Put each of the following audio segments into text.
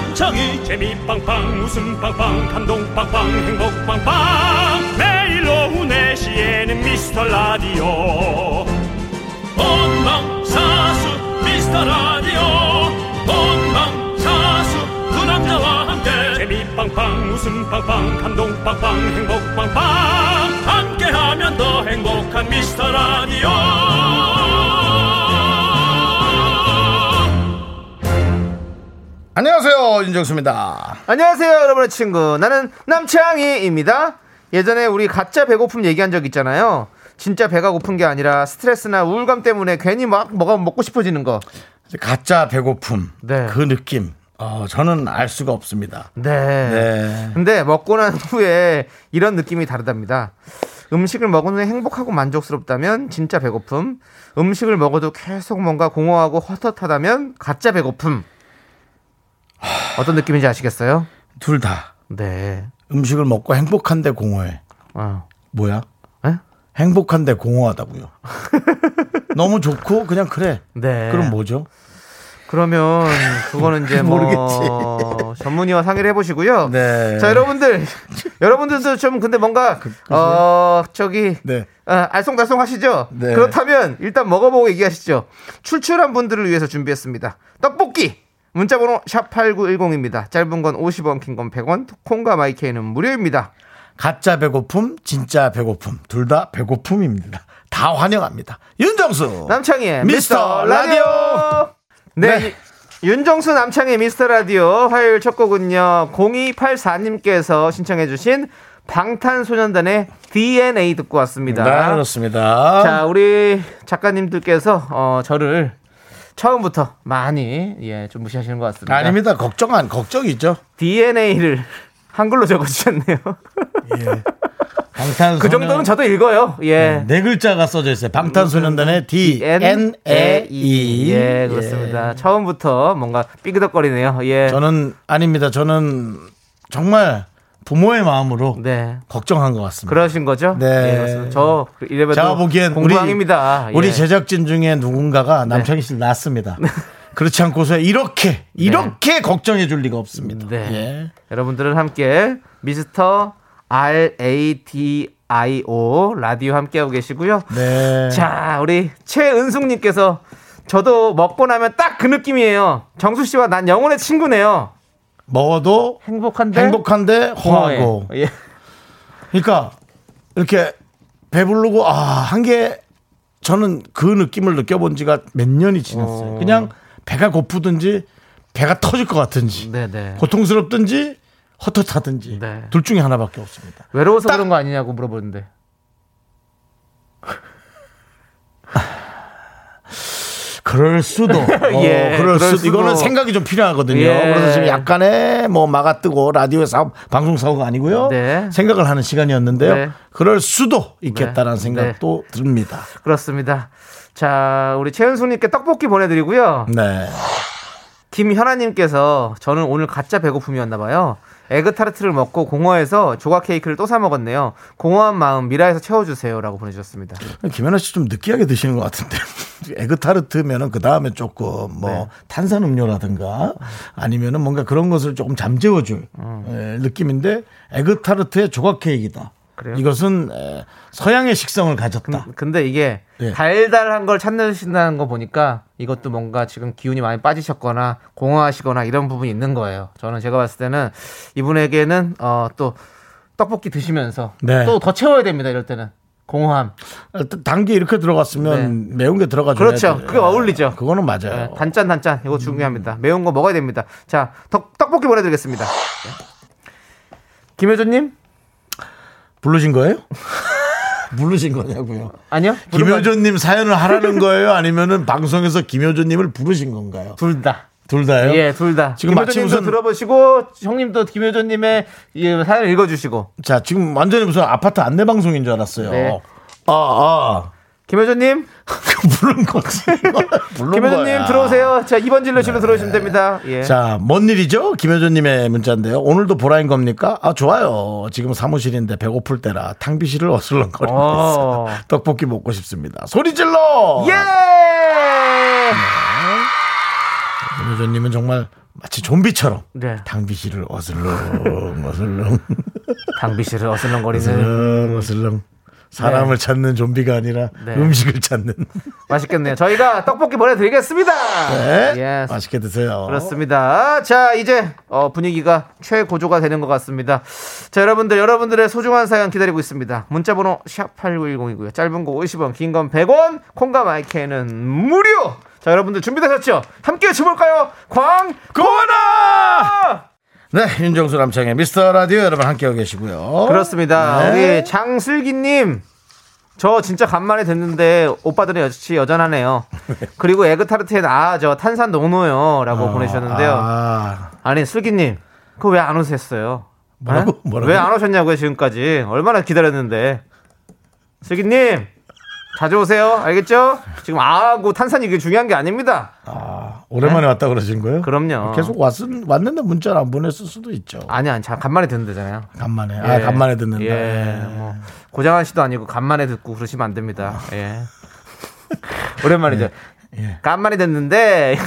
남창이 재미 빵빵 웃음 빵빵 감동 빵빵 행복 빵빵 매일 오후 4시에는 미스터라디오 본방사수 미스터라디오 본방사수 두 남자와 함께 재미 빵빵 웃음 빵빵 감동 빵빵 행복 빵빵 함께하면 더 행복한 미스터라디오. 안녕하세요, 윤정수입니다. 안녕하세요, 여러분의 친구. 나는 남창희입니다. 예전에 우리 가짜 배고픔 얘기한 적 있잖아요. 진짜 배가 고픈 게 아니라 스트레스나 우울감 때문에 괜히 막 뭐가 먹고 싶어지는 거. 가짜 배고픔. 네. 그 느낌. 저는 알 수가 없습니다. 네. 네. 근데 먹고 난 후에 이런 느낌이 다르답니다. 음식을 먹은 후에 행복하고 만족스럽다면 진짜 배고픔. 음식을 먹어도 계속 뭔가 공허하고 헛헛하다면 가짜 배고픔. 어떤 느낌인지 아시겠어요? 둘 다. 네. 음식을 먹고 행복한데 공허해. 뭐야? 에? 행복한데 공허하다고요. 너무 좋고 그냥 그래. 네. 그럼 뭐죠? 그러면 그거는 이제 뭐 전문의와 상의를 해보시고요. 네. 자, 여러분들도 좀 근데 뭔가 네. 알쏭달쏭 하시죠. 네. 그렇다면 일단 먹어보고 얘기하시죠. 출출한 분들을 위해서 준비했습니다. 떡볶이. 문자번호 샵8910입니다. 짧은 건 50원, 긴 건 100원, 콩과 마이케이는 무료입니다. 가짜 배고픔, 진짜 배고픔 둘 다 배고픔입니다. 다 환영합니다. 윤정수 남창희의 미스터라디오. 네. 네. 윤정수 남창희의 미스터라디오 화요일 첫 곡은요 0284님께서 신청해 주신 방탄소년단의 DNA 듣고 왔습니다. 네, 그렇습니다. 자, 우리 작가님들께서 저를 처음부터 많이 좀 무시하시는 것 같습니다. 아닙니다. 걱정이죠. DNA를 한글로 적어주셨네요. 예. 방탄소년... 그 정도는 저도 읽어요. 예. 네 글자가 써져 있어요. 방탄소년단의 DNA. 예, 그렇습니다. 예. 처음부터 뭔가 삐그덕거리네요. 예. 저는 아닙니다. 저는 정말 부모의 마음으로 네. 걱정한 것 같습니다. 그러신 거죠? 네. 예, 저 제가 보기엔 공부왕입니다. 우리 제작진 중에 누군가가 남창희 씨를 낳았습니다. 네. 그렇지 않고서 이렇게 네. 걱정해 줄 리가 없습니다. 네. 예. 여러분들은 함께 미스터 RADIO 라디오 함께하고 계시고요. 네. 자, 우리 최은숙님께서 저도 먹고 나면 딱 그 느낌이에요. 정수 씨와 난 영혼의 친구네요. 먹어도 행복한데 허하고. 예. 그러니까 이렇게 배부르고 한 개 저는 그 느낌을 느껴본 지가 몇 년이 지났어요. 그냥 배가 고프든지 배가 터질 것 같든지 네네. 고통스럽든지 헛헛하든지 네. 둘 중에 하나밖에 없습니다. 외로워서 그런 거 아니냐고 물어보는데 그럴 수도. 그럴 수도. 이거는 생각이 좀 필요하거든요. 예. 그래서 지금 약간의 막아뜨고 라디오 사업, 방송 사고가 아니고요. 네. 생각을 하는 시간이었는데요. 네. 그럴 수도 있겠다라는 생각도 듭니다. 그렇습니다. 자, 우리 최은숙님께 떡볶이 보내드리고요. 네. 김현아님께서 저는 오늘 가짜 배고픔이었나봐요. 에그타르트를 먹고 공허해서 조각 케이크를 또 사 먹었네요. 공허한 마음 미라에서 채워주세요라고 보내주셨습니다. 김연아 씨 좀 느끼하게 드시는 것 같은데 에그타르트면은 그 다음에 조금 탄산 음료라든가 아니면은 뭔가 그런 것을 조금 잠재워줄 느낌인데 에그타르트의 조각 케이크다. 그래요? 이것은 서양의 식성을 가졌다. 근데 이게 달달한 걸 찾으신다는 거 보니까 이것도 뭔가 지금 기운이 많이 빠지셨거나 공허하시거나 이런 부분이 있는 거예요. 저는 제가 봤을 때는 이분에게는 또 떡볶이 드시면서 또 더 채워야 됩니다. 이럴 때는. 공허함. 단 게 이렇게 들어갔으면 매운 게 들어가줘야 돼요. 그렇죠. 그게 어울리죠. 그거는 맞아요. 단짠. 이거 중요합니다. 매운 거 먹어야 됩니다. 자, 떡볶이 보내드리겠습니다. 김효준님. 부르신 거예요? 부르신 거냐고요? 아니요. 김효준님 사연을 하라는 거예요? 아니면은 방송에서 김효준님을 부르신 건가요? 둘 다. 둘 다요? 예, 둘 다. 지금 마침 무슨 들어보시고 형님도 김효준님의 사연을 읽어주시고. 자, 지금 완전히 무슨 아파트 안내 방송인 줄 알았어요. 네. 김효준님 부른 거지. 김효준님 들어오세요. 자, 2번 진로실로 들어오시면 됩니다. 예. 자, 뭔 일이죠? 김효준님의 문자인데요. 오늘도 보라인 겁니까? 아, 좋아요. 지금 사무실인데 배고플 때라 탕비실을 어슬렁거리고 있어요. 떡볶이 먹고 싶습니다. 소리 질러. 예. 네. 김효준님은 정말 마치 좀비처럼 네. 당비실을 어슬렁 어슬렁 당비실을 어슬렁거리는 어슬렁 어슬렁 사람을 네. 찾는 좀비가 아니라 네. 음식을 찾는 맛있겠네요. 저희가 떡볶이 보내드리겠습니다. 네. 예스. 맛있게 드세요. 그렇습니다. 자 이제 분위기가 최고조가 되는 것 같습니다. 자 여러분들의 소중한 사연 기다리고 있습니다. 문자번호 #8910이고요. 짧은 거 50원, 긴 건 100원. 콩과 마이크는 무료. 자 여러분들 준비되셨죠? 함께 쳐볼까요? 광고하나. 네, 윤정수 남창의 미스터 라디오 여러분 함께하고 계시고요. 그렇습니다. 네. 우리 장슬기님, 저 진짜 간만에 듣는데 오빠들은 역시 여전하네요. 그리고 에그타르트에 저 탄산 농노요라고 보내주셨는데요. 아니 슬기님, 그거 왜 안 오셨어요? 뭐라고? 왜 안 오셨냐고요 지금까지? 얼마나 기다렸는데. 슬기님, 자주 오세요. 알겠죠? 지금 아하고 탄산이 이게 중요한 게 아닙니다. 오랜만에 네? 왔다 그러신 거예요? 그럼요. 계속 왔는데 문자를 안 보냈을 수도 있죠. 아니, 참 간만에 듣는데잖아요. 간만에. 예. 간만에 듣는다. 예. 뭐 고장한 씨도 아니고 간만에 듣고 그러시면 안 됩니다. 예. 오랜만이죠. 예. 간만에 듣는데.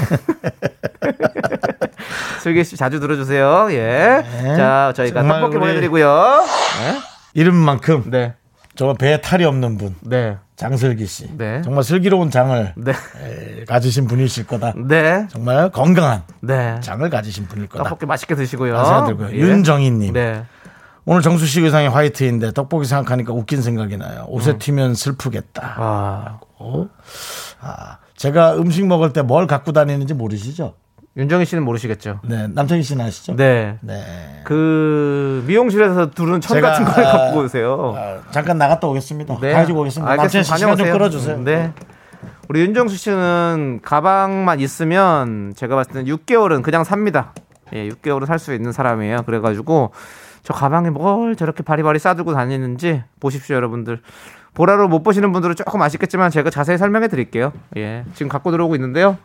슬기 씨 자주 들어주세요. 예. 네. 자, 저희가 떡볶이 보내드리고요. 네? 이름만큼. 네. 정말 배에 탈이 없는 분. 네. 장슬기 씨. 네. 정말 슬기로운 장을 네. 가지신 분이실 거다. 네. 정말 건강한 네. 장을 가지신 분일 거다. 떡볶이 맛있게 드시고요. 예. 윤정희님. 네. 오늘 정수 씨 의상이 화이트인데 떡볶이 생각하니까 웃긴 생각이 나요. 옷에 튀면 슬프겠다. 제가 음식 먹을 때 뭘 갖고 다니는지 모르시죠? 윤정희 씨는 모르시겠죠. 네, 남창희 씨는 아시죠? 네. 네. 그 미용실에서 두른 천 같은 걸 갖고 오세요. 잠깐 나갔다 오겠습니다. 네. 가지고 오겠습니다. 남창희 씨 시간 좀 끌어주세요. 네. 우리 윤정수 씨는 가방만 있으면 제가 봤을 때는 6개월은 그냥 삽니다. 예, 6개월은 살 수 있는 사람이에요. 그래가지고 저 가방에 뭘 저렇게 바리바리 싸들고 다니는지 보십시오, 여러분들. 보라로 못 보시는 분들은 조금 아쉽겠지만 제가 자세히 설명해 드릴게요. 예, 지금 갖고 들어오고 있는데요.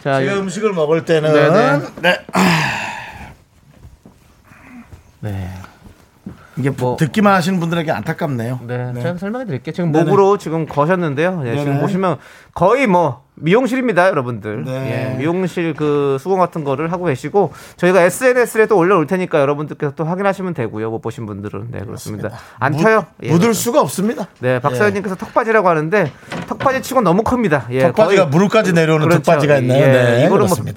자, 제가 음식을 먹을 때는 네. 이게 뭐 듣기만 하시는 분들에게 안타깝네요. 네. 제가 설명해 드릴게요. 지금 목으로 지금 거셨는데요. 네, 지금 보시면 거의 뭐 미용실입니다, 여러분들. 네. 예, 미용실 그 수건 같은 거를 하고 계시고 저희가 SNS에 또 올려올 테니까 여러분들께서 또 확인하시면 되고요. 못 보신 분들은 네 그렇습니다. 안 튀어요. 예, 묻을 수가 없습니다. 네, 박사님께서 턱받이라고 하는데 턱받이 치고 너무 큽니다. 예, 턱받이가 무릎까지 내려오는 그렇죠. 턱받이가 있나요? 예, 네,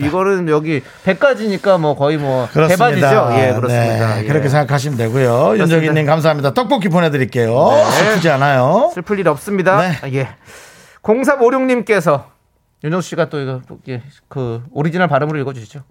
이거는 여기 배까지니까 뭐 거의 뭐 대바지죠. 예, 그렇습니다. 네, 예. 그렇게 생각하시면 되고요. 윤정희님 감사합니다. 떡볶이 보내드릴게요. 네. 슬프지 않아요. 슬플 일 없습니다. 네. 예, 0356님께서 윤정수 씨가 또 이거 그 오리지널 발음으로 읽어주시죠.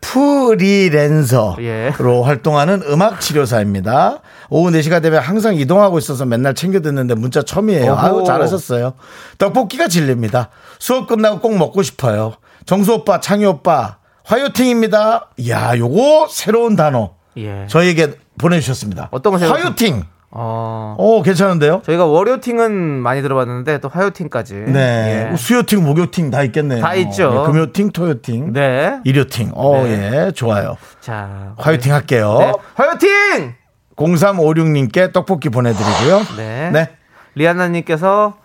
프리랜서로 활동하는 음악 치료사입니다. 오후 4시가 되면 항상 이동하고 있어서 맨날 챙겨 듣는데 문자 처음이에요. 아우 잘하셨어요. 떡볶이가 진리입니다. 수업 끝나고 꼭 먹고 싶어요. 정수 오빠, 창희 오빠, 화요팅입니다. 이야, 요거 새로운 단어 저희에게 보내주셨습니다. 어떤 거 화요팅? 괜찮은데요? 저희가 월요팅은 많이 들어봤는데 또 화요팅까지. 네. 예. 수요팅, 목요팅 다 있겠네요. 다 있죠. 네. 금요팅, 토요팅. 네. 일요팅. 네. 예. 좋아요. 자. 화요팅 할게요. 네. 화요팅! 0356님께 떡볶이 보내드리고요. 네. 네. 리아나님께서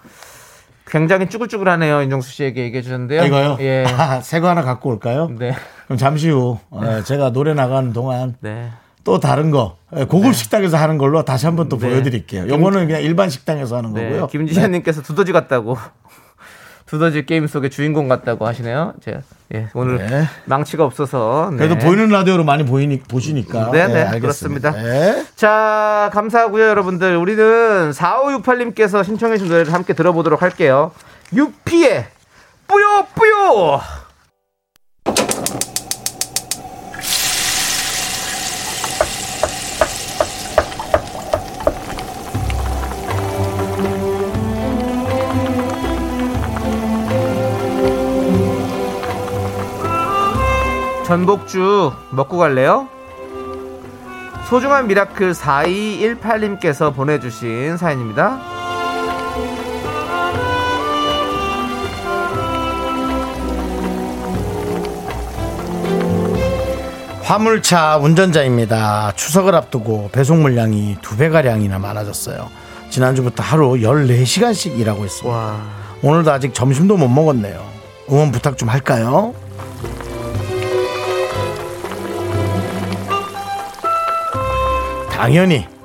굉장히 쭈글쭈글하네요. 윤정수 씨에게 얘기해 주셨는데요. 이거요? 예. 새 거 하나 갖고 올까요? 네. 그럼 잠시 후. 네. 제가 노래 나가는 동안. 네. 또 다른 거 고급 식당에서 하는 걸로 다시 한번 또 보여드릴게요. 요거는 그냥 일반 식당에서 하는 거고요. 김지현님께서 두더지 같다고 두더지 게임 속의 주인공 같다고 하시네요. 예, 오늘 망치가 없어서 그래도 보이는 라디오로 많이 보시니까 네, 그렇습니다. 네. 자, 감사하고요 여러분들. 우리는 4568님께서 신청해 주신 노래를 함께 들어보도록 할게요. 유피의 뿌요 뿌요. 전복죽 먹고 갈래요? 소중한 미라클 4218님께서 보내주신 사연입니다. 화물차 운전자입니다. 추석을 앞두고 배송 물량이 2배가량이나 많아졌어요. 지난주부터 하루 14시간씩 일하고 있습니다. 와. 오늘도 아직 점심도 못 먹었네요. 응원 부탁 좀 할까요?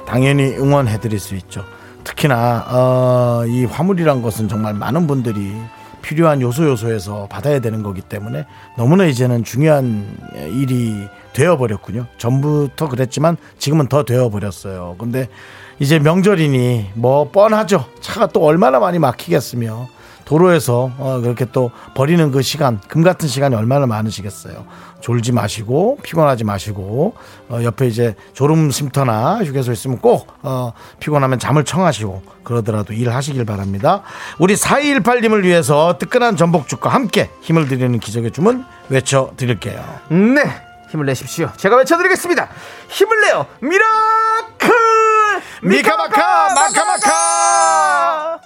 당연히 응원해드릴 수 있죠. 특히나 이 화물이란 것은 정말 많은 분들이 필요한 요소에서 받아야 되는 거기 때문에 너무나 이제는 중요한 일이 되어버렸군요. 전부터 그랬지만 지금은 더 되어버렸어요. 근데 이제 명절이니 뭐 뻔하죠. 차가 또 얼마나 많이 막히겠으며 도로에서 그렇게 또 버리는 그 시간, 금 같은 시간이 얼마나 많으시겠어요. 졸지 마시고 피곤하지 마시고 옆에 이제 졸음쉼터나 휴게소 있으면 꼭 피곤하면 잠을 청하시고 그러더라도 일하시길 바랍니다. 우리 4218님을 위해서 뜨끈한 전복죽과 함께 힘을 드리는 기적의 주문 외쳐드릴게요. 네, 힘을 내십시오. 제가 외쳐드리겠습니다. 힘을 내요. 미라클 미카마카 마카마카.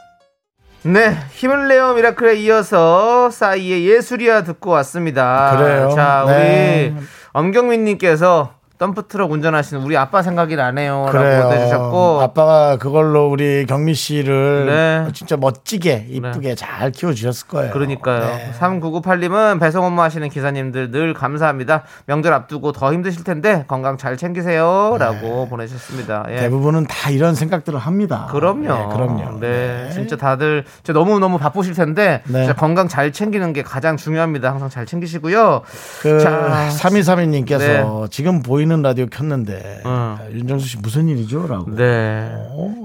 네, 힘을 내요 미라클에 이어서 싸이의 예술이야 듣고 왔습니다. 그래요. 자, 우리 엄경민님께서 덤프트럭 운전하시는 우리 아빠 생각이 나네요 라고 해주셨고, 아빠가 그걸로 우리 경미씨를 진짜 멋지게 이쁘게 잘 키워주셨을 거예요. 그러니까요. 3998님은 배송 업무하시는 기사님들 늘 감사합니다. 명절 앞두고 더 힘드실 텐데 건강 잘 챙기세요 라고 보내주셨습니다. 예. 대부분은 다 이런 생각들을 합니다. 그럼요. 네, 그럼요. 네. 진짜 다들 진짜 너무너무 바쁘실 텐데 진짜 건강 잘 챙기는 게 가장 중요합니다. 항상 잘 챙기시고요. 그 자, 3232님께서 지금 보이는 라디오 켰는데 윤정수 씨 무슨 일이죠? 라고. 네.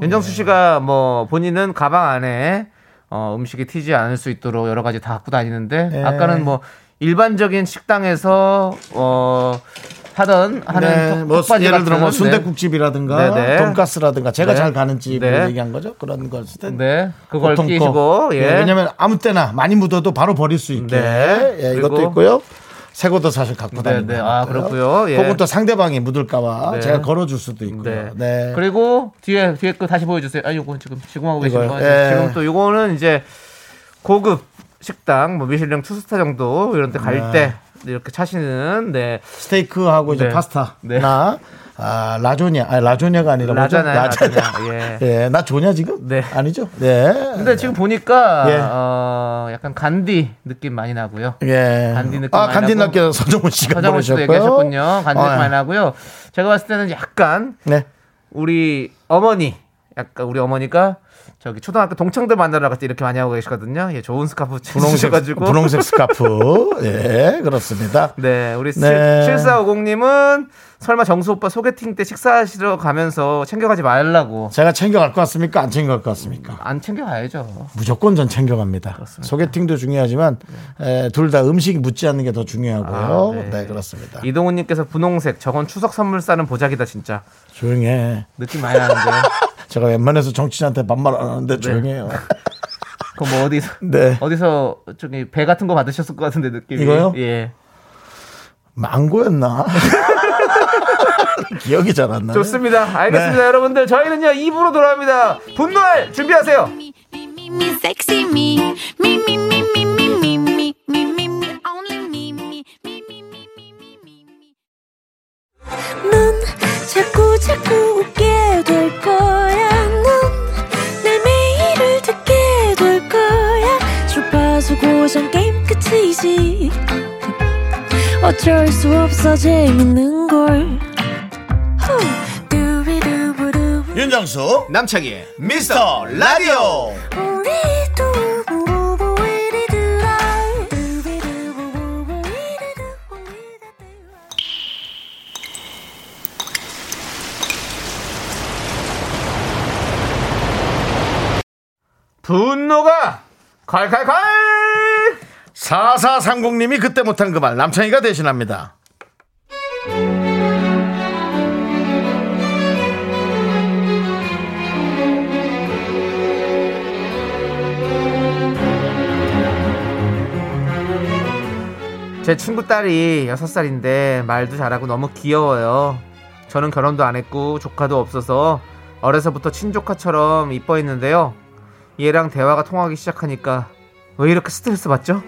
윤정수 씨가 뭐 본인은 가방 안에 음식이 튀지 않을 수 있도록 여러 가지 다 갖고 다니는데 아까는 뭐 일반적인 식당에서 하는 뭐 예를 들어 뭐 순댓국집이라든가 돈가스라든가 제가 잘 가는 집을 얘기한 거죠. 그런 것일 때 그걸 끼시고 왜냐하면 아무 때나 많이 묻어도 바로 버릴 수 있게 이것도 있고요. 새것도 사실 갖고 다니는 거. 아, 그렇고요. 예. 그것도 상대방이 묻을까봐 제가 걸어줄 수도 있고요. 네. 그리고 뒤에 거 다시 보여주세요. 아, 요거 지금 하고 계신 거. 지금 또 요거는 이제 고급 식당, 뭐 미슐랭 투스타 정도 이런 데 갈 때 이렇게 차시는 스테이크하고 이제 파스타나. 아, 라조냐가 아니라 라자냐. 예. 나 조냐 지금? 네. 아니죠? 네. 근데 지금 보니까 약간 간디 느낌 많이 나고요. 예. 간디 느낌. 아, 간디 느낌 서정훈 씨가 보셨고요. 얘기하셨군요. 간디 느낌 많이 나고요. 제가 봤을 때는 약간 우리 어머니가 저기 초등학교 동창들 만나러 갈 때 이렇게 많이 하고 계시거든요. 예, 좋은 스카프 주셔가지고 분홍색 스카프. 예, 그렇습니다. 네, 우리 7450님은 설마 정수 오빠 소개팅 때 식사하시러 가면서 챙겨가지 말라고. 제가 챙겨갈 것 같습니까? 안 챙겨갈 것 같습니까? 안 챙겨가야죠. 무조건 전 챙겨갑니다. 그렇습니다. 소개팅도 중요하지만 둘 다 음식 묻지 않는 게 더 중요하고요. 네, 그렇습니다. 이동훈님께서 분홍색 저건 추석 선물 싸는 보자기다 진짜. 조용해. 느낌 많이 나는데. 제가 웬만해서 정치인한테 반말 안 하는데 조용해요. 그 뭐 어디서 저기 배 같은 거 받으셨을 것 같은데 느낌이. 이거요? 예. 망고였나? 기억이 잘 안 나네. 좋습니다. 알겠습니다. 여러분들 저희는요 2부로 돌아옵니다. 분노할 준비하세요. 넌 자꾸 웃게 될 거야. 넌 내 매일을 듣게 될 거야. 주파수 고정 게임 끝이지. 어쩔 수 없어 재밌는 걸. 윤정수 남창희 미스터 라디오. 분노가 칼칼칼. 4430님이 그때 못한 그 말 남창희가 대신합니다. 제 친구 딸이 6살인데 말도 잘하고 너무 귀여워요. 저는 결혼도 안 했고 조카도 없어서 어려서부터 친조카처럼 이뻐했는데요. 얘랑 대화가 통하기 시작하니까 왜 이렇게 스트레스 받죠?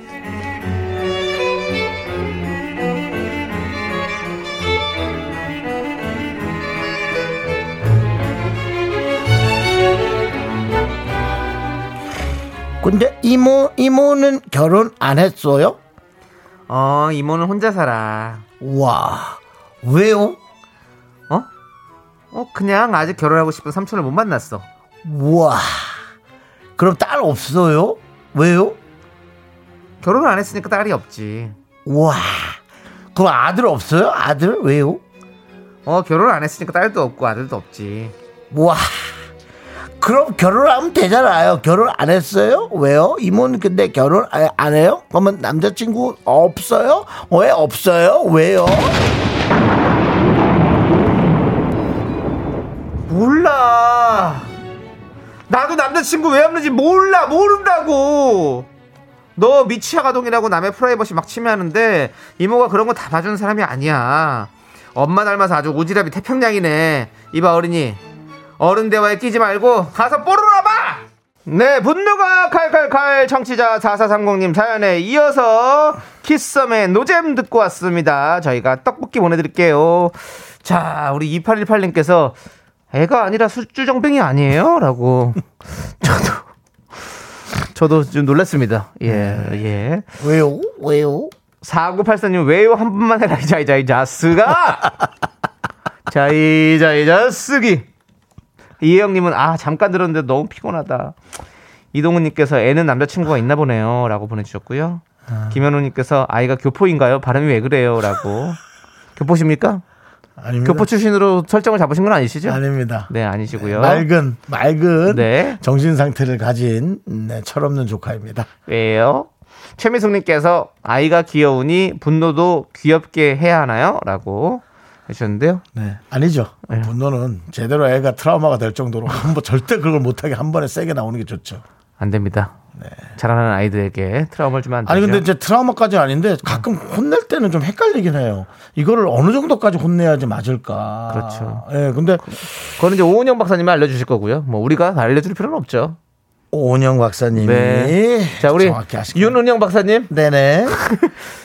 근데 이모는 결혼 안 했어요? 이모는 혼자 살아. 와, 왜요? 그냥 아직 결혼하고 싶은 삼촌을 못 만났어. 우와, 그럼 딸 없어요? 왜요? 결혼을 안 했으니까 딸이 없지. 우와, 그럼 아들 없어요? 아들? 왜요? 결혼을 안 했으니까 딸도 없고 아들도 없지. 우와, 그럼 결혼하면 되잖아요. 결혼 안 했어요? 왜요? 이모는 근데 결혼 안 해요? 그러면 남자친구 없어요? 왜 없어요? 왜요? 몰라. 나도 남자친구 왜 없는지 몰라. 모른다고. 너 미취아가동이라고 남의 프라이버시 막 침해하는데 이모가 그런 거 다 봐주는 사람이 아니야. 엄마 닮아서 아주 오지랖이 태평양이네. 이봐 어린이, 어른 대화에 끼지 말고 가서 뽀로라 봐. 네, 분노가 칼칼칼 청취자 4430님 사연에 이어서 키썸의 노잼 듣고 왔습니다. 저희가 떡볶이 보내드릴게요. 자, 우리 2818님께서 애가 아니라 술주정뱅이 아니에요? 라고. 저도 좀 놀랐습니다. 예. 왜요? 4984님, 왜요? 한 번만 해라, 이자이 자스가! 자이 자스기! 이혜영님은, 잠깐 들었는데 너무 피곤하다. 이동훈님께서, 애는 남자친구가 있나 보네요. 라고 보내주셨고요. 김현우님께서, 아이가 교포인가요? 발음이 왜 그래요? 라고. 교포십니까? 아닙니다. 교포 출신으로 설정을 잡으신 건 아니시죠? 아닙니다. 네, 아니시고요. 네, 맑은 네. 정신 상태를 가진 철없는 조카입니다. 왜요? 최미숙님께서 아이가 귀여우니 분노도 귀엽게 해야 하나요? 라고 하셨는데요. 네, 아니죠. 네. 분노는 제대로 애가 트라우마가 될 정도로 한번 절대 그걸 못하게 한 번에 세게 나오는 게 좋죠. 안 됩니다. 네. 자라나는 아이들에게 트라우마를 주면 안 되죠. 아니 근데 이제 트라우마까지는 아닌데 가끔 혼낼 때는 좀 헷갈리긴 해요. 이거를 어느 정도까지 혼내야지 맞을까. 그렇죠. 예, 근데 그건 이제 오은영 박사님이 알려주실 거고요. 뭐 우리가 알려줄 필요는 없죠. 오은영 박사님이. 네. 자, 우리 윤은영 박사님. 네네.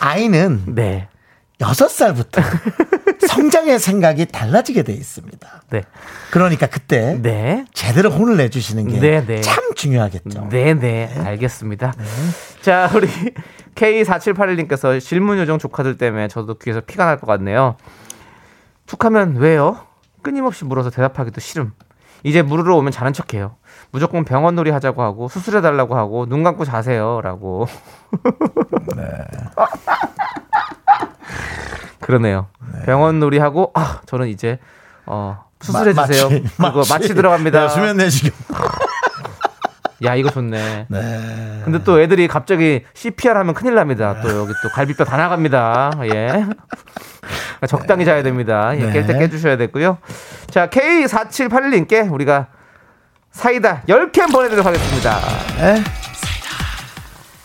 아이는 네. 6살부터 성장의 생각이 달라지게 돼 있습니다. 네. 그러니까 그때 네. 제대로 혼을 내주시는 게 참 네, 네. 중요하겠죠. 네네. 네. 알겠습니다. 네. 자, 우리 K4781님께서 질문 요정 조카들 때문에 저도 귀에서 피가 날 것 같네요. 툭하면 왜요? 끊임없이 물어서 대답하기도 싫음. 이제 물으러 오면 자는 척해요. 무조건 병원 놀이 하자고 하고 수술해달라고 하고 눈 감고 자세요. 라고. 네. 그러네요. 네. 병원 놀이하고 저는 이제 수술해 주세요. 그거 마취 들어갑니다. 네, 수면 내시경. 야, 이거 좋네. 네. 근데 또 애들이 갑자기 CPR 하면 큰일 납니다. 네. 또 여기 또 갈비뼈 다 나갑니다. 예. 적당히 네. 자야 됩니다. 예, 깰 때 깨주셔야 되고요. 자, K4781님께 우리가 사이다 10캔 보내드리도록 하겠습니다. 네.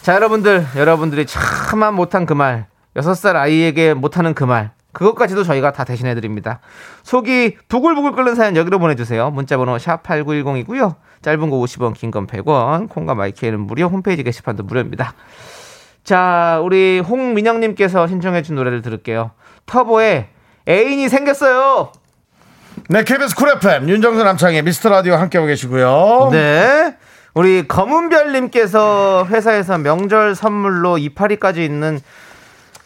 자, 여러분들이 차마 못한 그 말. 6살 아이에게 못하는 그 말, 그것까지도 저희가 다 대신해드립니다. 속이 부글부글 끓는 사연 여기로 보내주세요. 문자번호 샵8910이고요 짧은 거 50원, 긴 건 100원, 콩과 마이키에는 무료, 홈페이지 게시판도 무료입니다. 자, 우리 홍민영님께서 신청해준 노래를 들을게요. 터보의 애인이 생겼어요. 네, KBS 쿨 FM 윤정수 남창의 미스터라디오 함께하고 계시고요. 네, 우리 검은별님께서 회사에서 명절 선물로 이파리까지 있는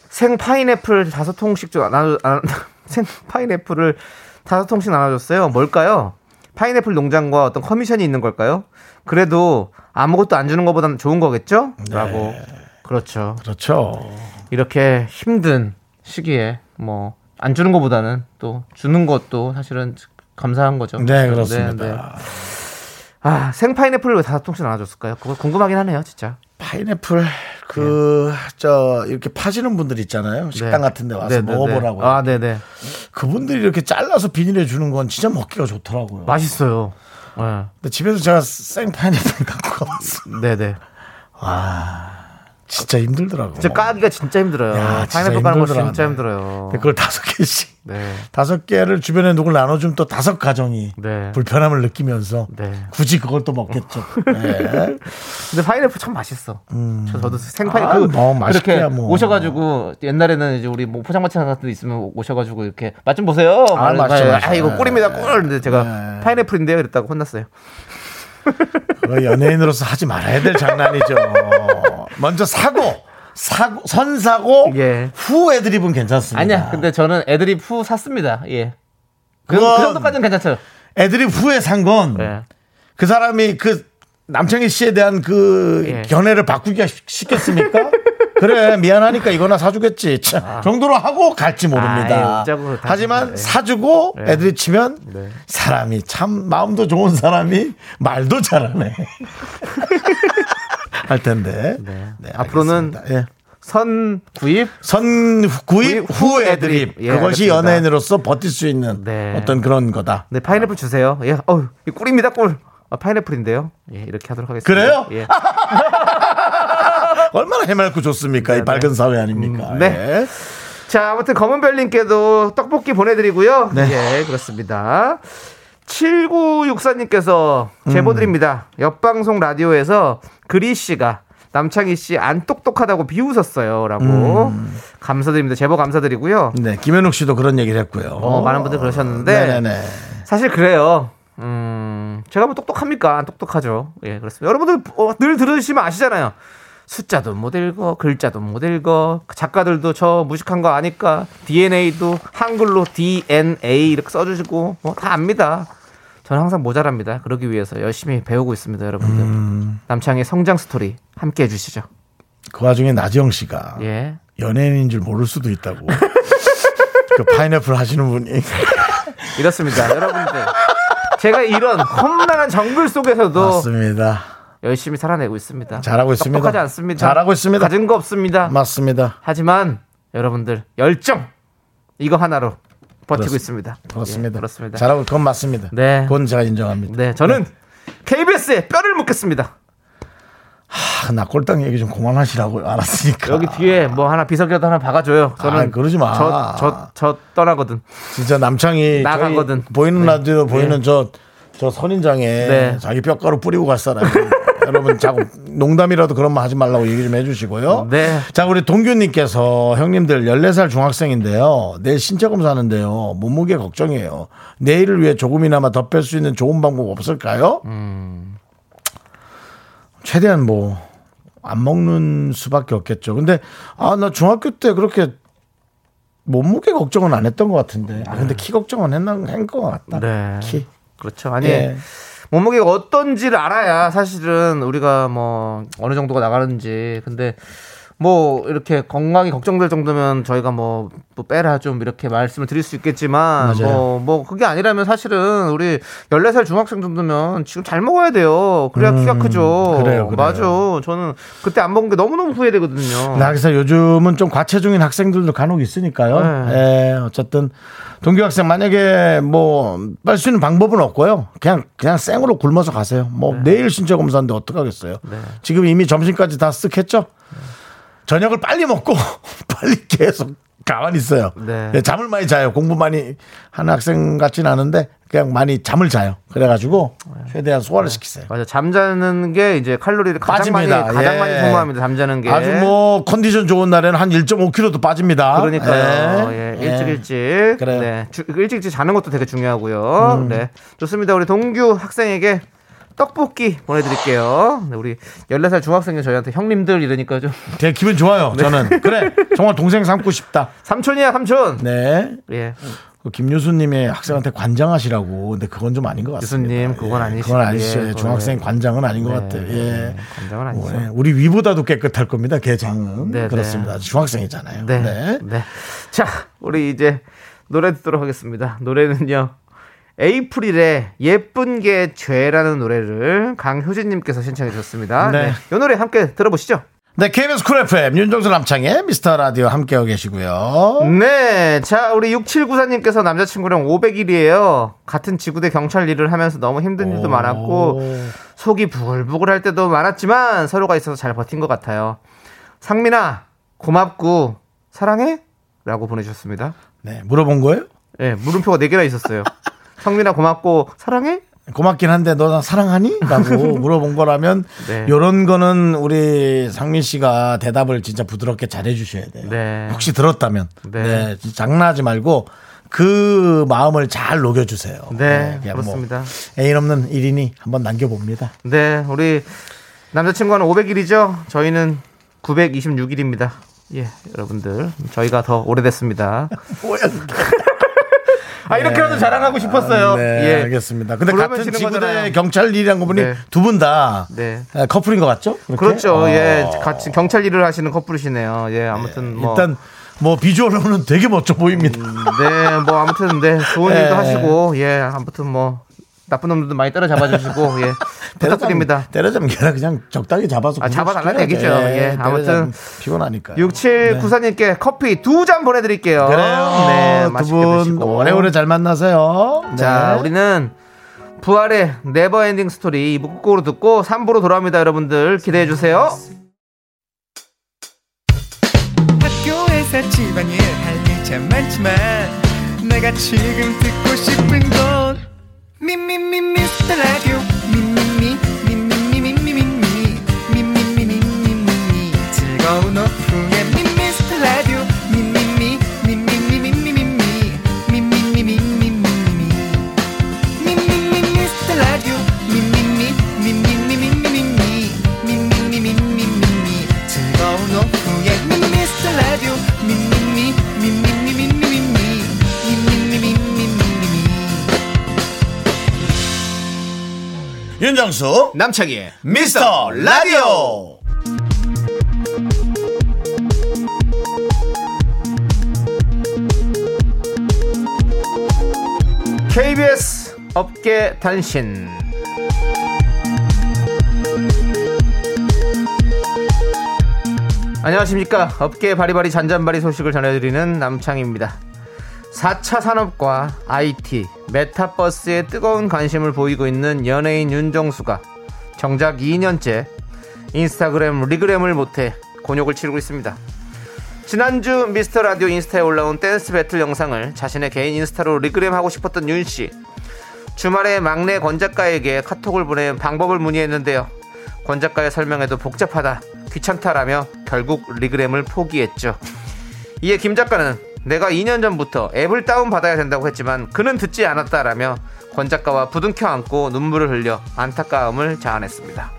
생 파인애플 5통씩 생 파인애플을 5통씩 나눠줬어요. 뭘까요? 파인애플 농장과 어떤 커미션이 있는 걸까요? 그래도 아무것도 안 주는 것보다는 좋은 거겠죠? 네. 라고. 그렇죠. 이렇게 힘든 시기에 뭐 안 주는 것보다는 또 주는 것도 사실은 감사한 거죠. 네, 그렇습니다. 네. 생 파인애플을 왜 5통씩 나눠줬을까요? 그거 궁금하긴 하네요, 진짜. 파인애플 이렇게 파시는 분들 있잖아요. 식당 같은 데 와서 먹어보라고. 네네. 그분들이 이렇게 잘라서 비닐에 주는 건 진짜 먹기가 좋더라고요. 맛있어요. 네. 근데 집에서 제가 생 파인애플 갖고 가봤어요. 네네. 와, 진짜 힘들더라고요. 진짜 까기가 진짜 힘들어요. 야, 파인애플 까는 거 진짜 힘들어요. 그걸 5개씩. 네. 5개를 주변에 누굴 나눠주면 또 5가정이 불편함을 느끼면서 굳이 그걸 또 먹겠죠. 네. 근데 파인애플 참 맛있어. 저도 생파인 그렇게 뭐. 오셔가지고 옛날에는 이제 우리 뭐 포장마차 같은 데 있으면 오셔가지고 이렇게 맛 좀 보세요. 맛있어. 이거 꿀입니다, 꿀. 근데 제가 파인애플인데요, 이랬다고 혼났어요. 연예인으로서 하지 말아야 될 장난이죠. 먼저 사고 선사고 후 애드립은 괜찮습니다. 아니야, 근데 저는 애드립 후 샀습니다. 예. 그 정도까지는 괜찮죠. 애들이 후에 산 건 네. 그 사람이 그 남창희 씨에 대한 그 예. 견해를 바꾸기가 쉽겠습니까? 그래 미안하니까 이거나 사주겠지 아. 정도로 하고 갈지 모릅니다. 아유, 하지만 네. 사주고 네. 애들이 치면 네. 사람이 참 마음도 좋은 사람이 말도 잘하네 할 텐데 네. 네, 앞으로는 예. 선 구입 후 애드립 예, 그것이 알겠습니다. 연예인으로서 버틸 수 있는 네. 어떤 그런 거다. 네 파인애플 주세요. 예, 꿀입니다 꿀. 아, 파인애플인데요. 예, 이렇게 하도록 하겠습니다. 그래요? 예. 얼마나 해맑고 좋습니까? 네네. 이 밝은 사회 아닙니까? 네. 예. 자, 아무튼 검은별님께도 떡볶이 보내드리고요. 네. 예, 그렇습니다. 7964님께서 제보드립니다. 옆방송 라디오에서 그리씨가 남창희씨 안 똑똑하다고 비웃었어요. 라고. 감사드립니다. 제보 감사드리고요. 네, 김현욱씨도 그런 얘기를 했고요. 많은 분들 그러셨는데. 네네네. 사실 그래요. 제가 뭐 똑똑합니까? 안 똑똑하죠. 예, 그렇습니다. 여러분들 늘 들으시면 아시잖아요. 숫자도 못 읽어, 글자도 못 읽어, 작가들도 저 무식한 거 아니까 DNA도 한글로 DNA 이렇게 써주시고 뭐 다 압니다. 저는 항상 모자랍니다. 그러기 위해서 열심히 배우고 있습니다. 여러분들 남창의 성장 스토리 함께 해주시죠. 그 와중에 나지영 씨가 예. 연예인인 줄 모를 수도 있다고 그 파인애플 하시는 분이 이렇습니다. 여러분들 제가 이런 험난한 정글 속에서도 맞습니다. 열심히 살아내고 있습니다. 잘하고 있습니다. 똑똑하지 않습니다. 잘하고 있습니다. 가진 거 없습니다. 맞습니다. 하지만 여러분들 열정 이거 하나로 버티고 있습니다. 그렇습니다. 예, 그렇습니다. 잘하고 그건 맞습니다. 네, 그건 제가 인정합니다. 네, 저는 KBS에 뼈를 묻겠습니다. 하, 나 꼴당 얘기 좀 그만하시라고 알았으니까. 여기 뒤에 뭐 하나 비석이라도 하나 박아줘요. 저는 아이, 그러지 마. 저 떠나거든. 진짜 남창이 나가거든. 보이는 네. 라디오 보이는 저 선인장에 네. 자기 뼈가루 뿌리고 갈 사람이. 여러분 자꾸 농담이라도 그런 말 하지 말라고 얘기 좀 해주시고요. 네. 자 우리 동규님께서 형님들 14살 중학생인데요. 내일 신체 검사하는데요. 몸무게 걱정이에요. 내일을 위해 조금이나마 더 뺄 수 있는 좋은 방법 없을까요? 최대한 뭐 안 먹는 수밖에 없겠죠. 근데 아 나 중학교 때 그렇게 몸무게 걱정은 안 했던 것 같은데. 아 근데 키 걱정은 했던 것 같다. 네. 키. 그렇죠. 아니. 예. 몸무게가 어떤지를 알아야 사실은 우리가 뭐 어느 정도가 나가는지. 근데 뭐 이렇게 건강이 걱정될 정도면 저희가 뭐 빼라 좀 이렇게 말씀을 드릴 수 있겠지만 뭐 그게 아니라면 사실은 우리 14살 중학생 정도면 지금 잘 먹어야 돼요. 그래야 키가 크죠. 그래요. 맞아. 저는 그때 안 먹은 게 너무너무 후회되거든요. 나 그래서 요즘은 좀 과체중인 학생들도 간혹 있으니까요. 네. 예, 어쨌든 동기 학생 만약에 뭐 뺄 수 있는 방법은 없고요. 그냥 생으로 굶어서 가세요. 뭐 네. 내일 신체 검사인데 어떡하겠어요. 네. 지금 이미 점심까지 다 쓱 했죠. 네. 저녁을 빨리 먹고 빨리 계속 가만히 있어요. 네. 네, 잠을 많이 자요. 공부 많이 하는 학생 같진 않은데 그냥 많이 잠을 자요. 그래가지고 최대한 소화를 네. 시키세요. 맞아. 잠자는 게 이제 칼로리를 가장 예. 많이 소모합니다. 잠자는 게 아주 뭐 컨디션 좋은 날에는 한 1.5kg도 빠집니다. 그러니까요. 예. 예. 일찍 그래요. 네. 일찍 자는 것도 되게 중요하고요. 네, 좋습니다. 우리 동규 학생에게. 떡볶이 보내드릴게요. 네, 우리 14살 중학생이 저희한테 형님들 이러니까 좀 되게 기분 좋아요. 네. 저는 그래 정말 동생 삼고 싶다. 삼촌이야 삼촌. 네. 예. 그 김유수님의 학생한테 관장하시라고. 근데 그건 좀 아닌 것 같습니다. 유수님 그건 아니시죠. 그건 아니시죠. 예, 중학생 관장은 아닌 것 같아요. 예. 관장은 아니죠. 네, 우리 위보다도 깨끗할 겁니다. 개장은. 네, 그렇습니다. 네. 중학생이잖아요. 네. 네. 네. 자 우리 이제 노래 듣도록 하겠습니다. 노래는요. 에이프릴의 예쁜 게 죄라는 노래를 강효진님께서 신청해 주셨습니다. 네. 네, 이 노래 함께 들어보시죠. 네, KBS 쿨 FM 윤정수 남창의 미스터라디오 함께하고 계시고요. 네, 자 우리 6794님께서 남자친구랑 500일이에요. 같은 지구대 경찰 일을 하면서 너무 힘든 일도 많았고 속이 부글부글할 때도 많았지만 서로가 있어서 잘 버틴 것 같아요. 상민아 고맙고 사랑해? 라고 보내주셨습니다. 네, 물어본 거예요? 네, 물음표가 4개나 있었어요. 성민아 고맙고 사랑해? 고맙긴 한데 너 나 사랑하니? 라고 물어본 거라면 네. 이런 거는 우리 상민 씨가 대답을 진짜 부드럽게 잘해 주셔야 돼요. 네. 혹시 들었다면 네. 네, 장난하지 말고 그 마음을 잘 녹여주세요. 네, 네 그렇습니다. 뭐 애인 없는 일이니 한번 남겨봅니다. 네, 우리 남자친구는 500일이죠. 저희는 926일입니다. 예, 여러분들 저희가 더 오래됐습니다. 뭐야 아, 이렇게라도 네. 자랑하고 싶었어요. 아, 네, 예. 알겠습니다. 근데 같은 지구대 경찰 일이란 거 보니 네. 두 분 다 네. 커플인 것 같죠? 이렇게? 그렇죠. 아. 예, 같이 경찰 일을 하시는 커플이시네요. 예, 아무튼 네. 뭐 일단 뭐 비주얼로는 되게 멋져 보입니다. 네, 뭐 아무튼 네 좋은 네. 일도 하시고 예, 아무튼 뭐. 나쁜 놈들도 많이 따라잡아 주시고 예. 부탁드립니다. 때려잡기라 그냥 적당히 잡아서 아, 잡아달라는 얘기죠. 예, 예. 아무튼 피곤하니까. 6794님께 네. 커피 2잔 보내드릴게요. 그래요. 네, 맛있게 드시고 오래오래 잘 만나세요. 네. 자, 우리는 부활의 네버 엔딩 스토리 2부 끝곡으로 듣고 3부로 돌아옵니다. 여러분들 기대해 주세요. 학교에서 집안일 할 일 참 많지만 내가 지금 듣고 싶은 건 미미미 미스터 라디오 미미미 미미미 미미미 미미미 미미미 즐거운 오후에 미스터 라디오 미미미 미미미 미미미 미미미 미미미 미미미 미스터 라디오 미미미 미미미 미미미 미미미 미미미 즐거운 오후에 미스터 라디오 미미미 미미미 윤정수 남창희의 미스터 라디오. KBS 업계 단신. 안녕하십니까. 업계 바리바리 잔잔바리 소식을 전해드리는 남창희입니다. 4차 산업과 IT, 메타버스에 뜨거운 관심을 보이고 있는 연예인 윤정수가 정작 2년째 인스타그램 리그램을 못해 곤욕을 치르고 있습니다. 지난주 미스터라디오 인스타에 올라온 댄스 배틀 영상을 자신의 개인 인스타로 리그램하고 싶었던 윤씨. 주말에 막내 권 작가에게 카톡을 보내 방법을 문의했는데요. 권 작가의 설명에도 복잡하다, 귀찮다라며 결국 리그램을 포기했죠. 이에 김 작가는 내가 2년 전부터 앱을 다운받아야 된다고 했지만 그는 듣지 않았다라며 권 작가와 부둥켜 안고 눈물을 흘려 안타까움을 자아냈습니다.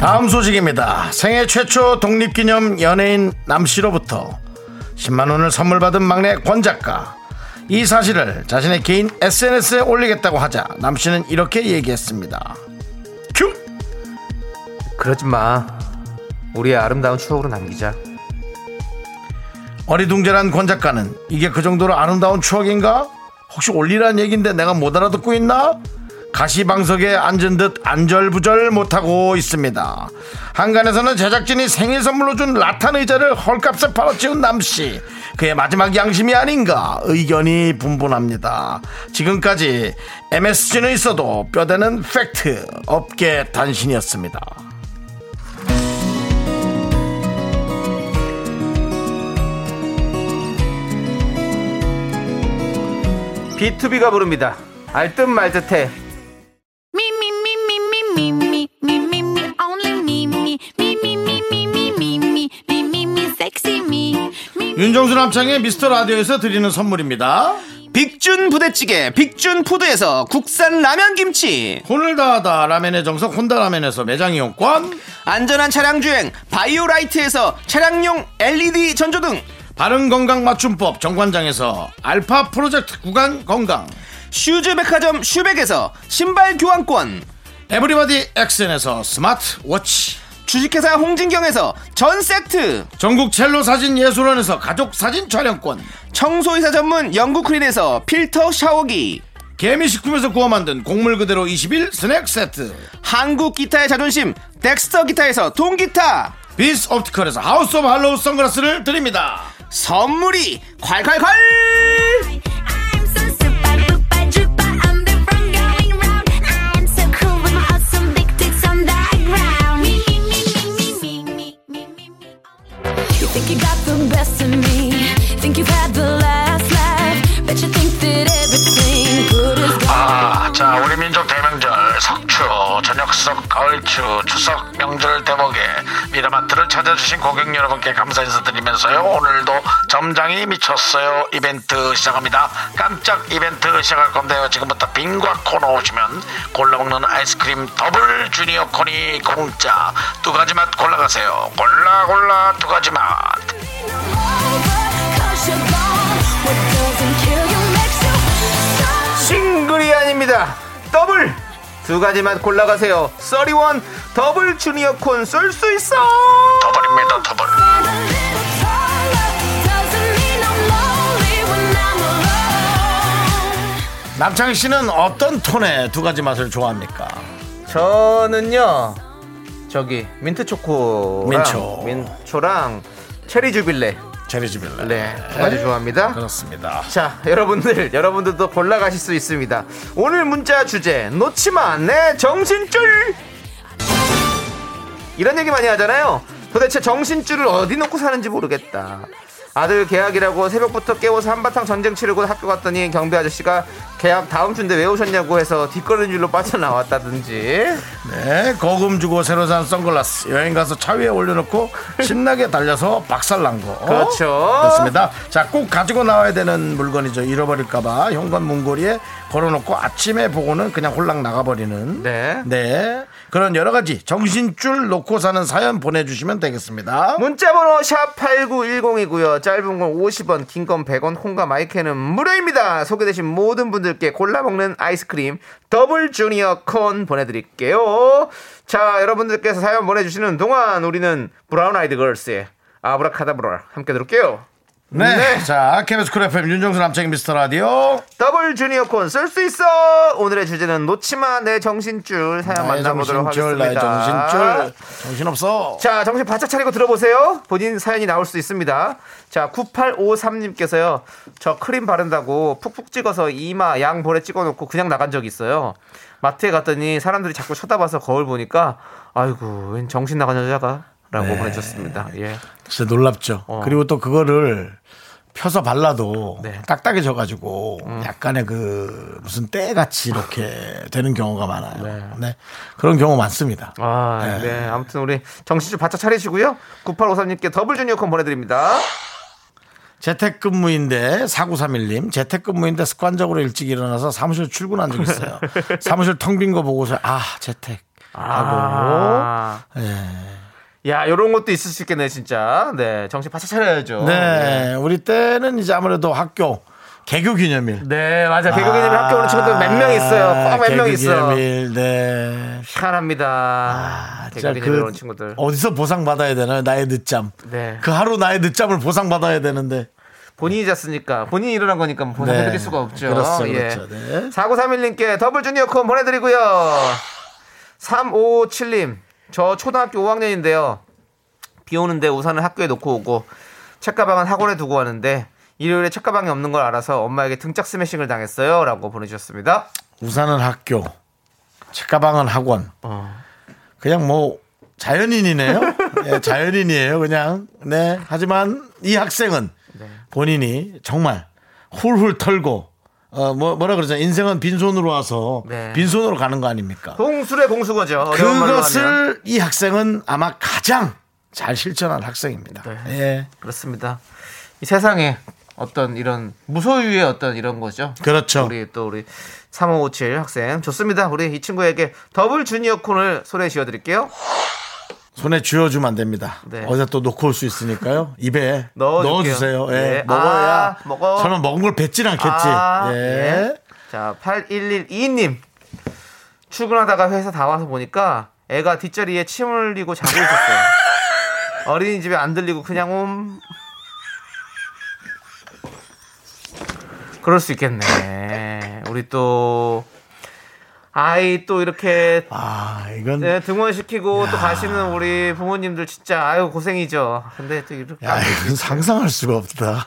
다음 소식입니다. 생애 최초 독립기념 연예인 남씨로부터 10만원을 선물 받은 막내 권 작가. 이 사실을 자신의 개인 SNS에 올리겠다고 하자 남씨는 이렇게 얘기했습니다. 큐! 그러지 마. 우리의 아름다운 추억으로 남기자. 어리둥절한 권 작가는 이게 그 정도로 아름다운 추억인가? 혹시 올리라는 얘기인데 내가 못 알아듣고 있나? 가시방석에 앉은 듯 안절부절 못하고 있습니다. 한간에서는 제작진이 생일 선물로 준 라탄 의자를 헐값에 팔아치운 남씨. 그의 마지막 양심이 아닌가 의견이 분분합니다. 지금까지 MSG는 있어도 뼈대는 팩트 업계 단신이었습니다. B2B가 부릅니다. 알뜻말뜻해. 윤정수 남창의 미스터라디오에서 드리는 선물입니다. 빅준 부대찌개 빅준푸드에서 국산 라면김치. 혼을 다하다 라면의 정석 혼다라면에서 매장이용권. 안전한 차량주행 바이오라이트에서 차량용 LED 전조등. 바른건강맞춤법 정관장에서 알파 프로젝트 구간건강. 슈즈백화점 슈백에서 신발교환권. 에브리바디 엑센에서 스마트워치. 주식회사 홍진경에서 전세트. 전국 첼로사진예술원에서 가족사진 촬영권. 청소이사 전문 영국크린에서 필터 샤워기. 개미식품에서 구워 만든 곡물 그대로 21 스낵세트. 한국기타의 자존심 덱스터기타에서 동기타. 비스옵티컬에서 하우스 오브 할로우 선글라스를 드립니다. 선물이 콸콸콸. 아, 자, 우리 민족 대명절 석추 저녁 추석 가을추 추석 명절 대목에 미라마트를 찾아주신 고객 여러분께 감사 인사드리면서요, 오늘도 점장이 미쳤어요 이벤트 시작합니다. 깜짝 이벤트 시작할 건데요, 지금부터 빙과 코너 오시면 골라먹는 아이스크림 더블 주니어 콘이 공짜. 두 가지 맛 골라가세요. 골라 두 가지 맛. 싱글이 아닙니다. 더블 두 가지 맛 골라가세요. 31 더블 주니어 콘 쏠 수 있어. 더블입니다. 더블. 남창희 씨는 어떤 톤의 두 가지 맛을 좋아합니까? 저는요, 저기 민초랑 체리 주빌레 네, 두 가지 좋아합니다. 그렇습니다. 자, 여러분들도 골라가실 수 있습니다. 오늘 문자 주제 놓치마 내 정신줄. 이런 얘기 많이 하잖아요. 도대체 정신줄을 어디 놓고 사는지 모르겠다. 아들 계약이라고 새벽부터 깨워서 한바탕 전쟁 치르고 학교 갔더니 경비 아저씨가 계약 다음 주인데 왜 오셨냐고 해서 뒷걸음질로 빠져나왔다든지. 네, 거금 주고 새로 산 선글라스 여행가서 차 위에 올려놓고 신나게 달려서 박살난 거. 그렇죠. 그렇습니다. 자, 꼭 가지고 나와야 되는 물건이죠. 잃어버릴까봐 현관 문고리에 걸어놓고 아침에 보고는 그냥 홀랑 나가버리는. 네. 그런 여러가지 정신줄 놓고 사는 사연 보내주시면 되겠습니다. 문자번호 샵8910이고요. 짧은 건 50원, 긴 건 100원, 콩과 마이크는 무료입니다. 소개되신 모든 분들께 골라먹는 아이스크림 더블 주니어 콘 보내드릴게요. 자, 여러분들께서 사연 보내주시는 동안 우리는 브라운 아이드 걸스의 아브라카다브라 함께 들을게요. 네. 자, KBS 쿨 FM 윤정수 남창희 미스터라디오 더블 주니어 콘 쓸 수 있어. 오늘의 주제는 놓치마 내 정신줄. 사연 만나보도록 하겠습니다. 나의 정신줄. 정신없어. 자, 정신 바짝 차리고 들어보세요. 본인 사연이 나올 수 있습니다. 자, 9853님께서요, 저 크림 바른다고 푹푹 찍어서 이마 양볼에 찍어놓고 그냥 나간 적이 있어요. 마트에 갔더니 사람들이 자꾸 쳐다봐서 거울 보니까 아이고 웬 정신 나간 여자가 라고 보내줬습니다. 예. 진짜 놀랍죠. 그리고 또 그거를 펴서 발라도 딱딱해져가지고 약간의 그 무슨 때같이 이렇게 되는 경우가 많아요. 네. 그런 경우 많습니다. 네. 아무튼 우리 정신 좀 바짝 차리시고요. 9853님께 더블 주니어 콘 보내드립니다. 재택근무인데 4931님 재택근무인데 습관적으로 일찍 일어나서 사무실 출근한 적 있어요. 사무실 텅 빈 거 보고서 재택 하고. 야, 요런 것도 있을 수 있겠네, 진짜. 네, 정신 바짝 차려야죠. 네, 우리 때는 이제 아무래도 학교 개교 기념일. 네, 맞아. 개교 기념일 학교 오는 친구들 몇 명 있어요. 꼭 몇 명 있어요. 개교 기념일, 네. 희한합니다. 개교 기념일 오는 친구들. 어디서 보상받아야 되나요? 나의 늦잠. 네. 그 하루 나의 늦잠을 보상받아야 되는데. 본인이 잤으니까, 본인이 일어난 거니까 보상해드릴 수가 없죠. 그렇죠. 네. 4931님께 더블 주니어 콘 보내드리고요. 3557님. 저 초등학교 5학년인데요. 비 오는데 우산을 학교에 놓고 오고 책가방은 학원에 두고 왔는데 일요일에 책가방이 없는 걸 알아서 엄마에게 등짝 스매싱을 당했어요. 라고 보내주셨습니다. 우산은 학교, 책가방은 학원. 그냥 뭐 자연인이네요. 네, 자연인이에요 그냥. 네. 하지만 이 학생은 본인이 정말 훌훌 털고 뭐라 그러죠? 인생은 빈손으로 와서 빈손으로 가는 거 아닙니까? 공수래 공수거죠. 그것을 이 학생은 아마 가장 잘 실천한 학생입니다. 네. 예. 그렇습니다. 이 세상에 어떤 이런 무소유의 어떤 이런 거죠. 그렇죠. 우리 3557 학생 좋습니다. 우리 이 친구에게 더블 주니어 콘을 손에 쥐어드릴게요. 손에 쥐어주면 안 됩니다. 어디다 또 놓고 올 수 있으니까요. 입에 넣어주세요. 예. 네. 먹어야 먹어. 설마 먹은 걸 뱉진 않겠지. 예. 자, 8112님 출근하다가 회사 다 와서 보니까 애가 뒷자리에 침 흘리고 자고 있었어요. 어린이집에 안 들리고 그냥 그럴 수 있겠네. 우리 또 아이 또 이렇게 이건 네, 등원시키고 또 가시는 우리 부모님들 진짜 아유 고생이죠. 근데 또 이렇게 이건 상상할 수가 없다.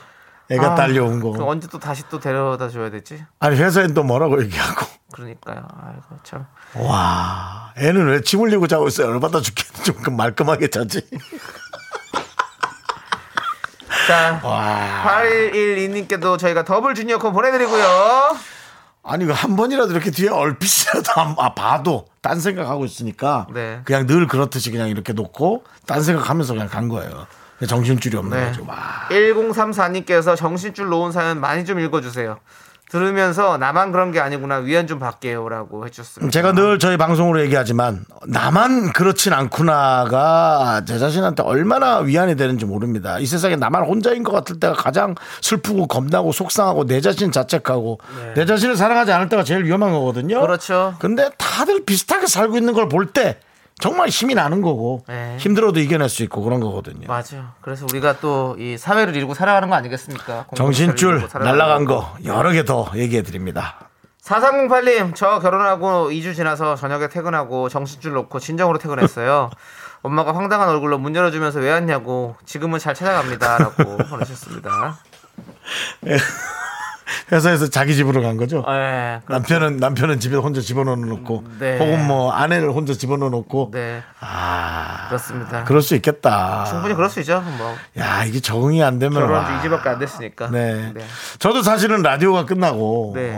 애가 딸려온 거 언제 또 다시 또 데려다 줘야 되지? 아니 회사엔 또 뭐라고 얘기하고. 그러니까요. 아이고 참. 와, 애는 왜 침 흘리고 자고 있어요? 열받아 죽겠는데 조금 말끔하게 자지. 자, 8112님께도 저희가 더블 주니어 콘 보내드리고요. 아니 한 번이라도 이렇게 뒤에 얼핏이라도 봐도 딴 생각하고 있으니까 네. 그냥 늘 그렇듯이 그냥 이렇게 놓고 딴 생각하면서 그냥 간 거예요. 정신줄이 없는 거죠. 와. 1034님께서 정신줄 놓은 사연 많이 좀 읽어주세요. 들으면서 나만 그런 게 아니구나 위안 좀 받게요 라고 해주셨습니다. 제가 늘 저희 방송으로 얘기하지만 나만 그렇진 않구나가 제 자신한테 얼마나 위안이 되는지 모릅니다. 이 세상에 나만 혼자인 것 같을 때가 가장 슬프고 겁나고 속상하고 내 자신 자책하고 네. 내 자신을 사랑하지 않을 때가 제일 위험한 거거든요. 그렇죠. 근데 다들 비슷하게 살고 있는 걸 볼 때 정말 힘이 나는 거고 네. 힘들어도 이겨낼 수 있고 그런 거거든요. 맞아요. 그래서 우리가 또 이 사회를 이루고 살아가는 거 아니겠습니까? 정신줄 날아간 거 여러 개 더 얘기해 드립니다. 4308님 저 결혼하고 2주 지나서 저녁에 퇴근하고 정신줄 놓고 진정으로 퇴근했어요. 엄마가 황당한 얼굴로 문 열어주면서 왜 왔냐고 지금은 잘 찾아갑니다 라고 보내셨습니다. 회사에서 자기 집으로 간 거죠. 네, 남편은 집에 혼자 집어넣어놓고 네. 혹은 뭐 아내를 혼자 집어넣어놓고. 네. 아 그렇습니다. 그럴 수 있겠다. 충분히 그럴 수 있죠. 뭐. 야 이게 적응이 안 되면 결혼한 지 2주밖에 안 됐으니까. 네. 네. 저도 사실은 라디오가 끝나고 네.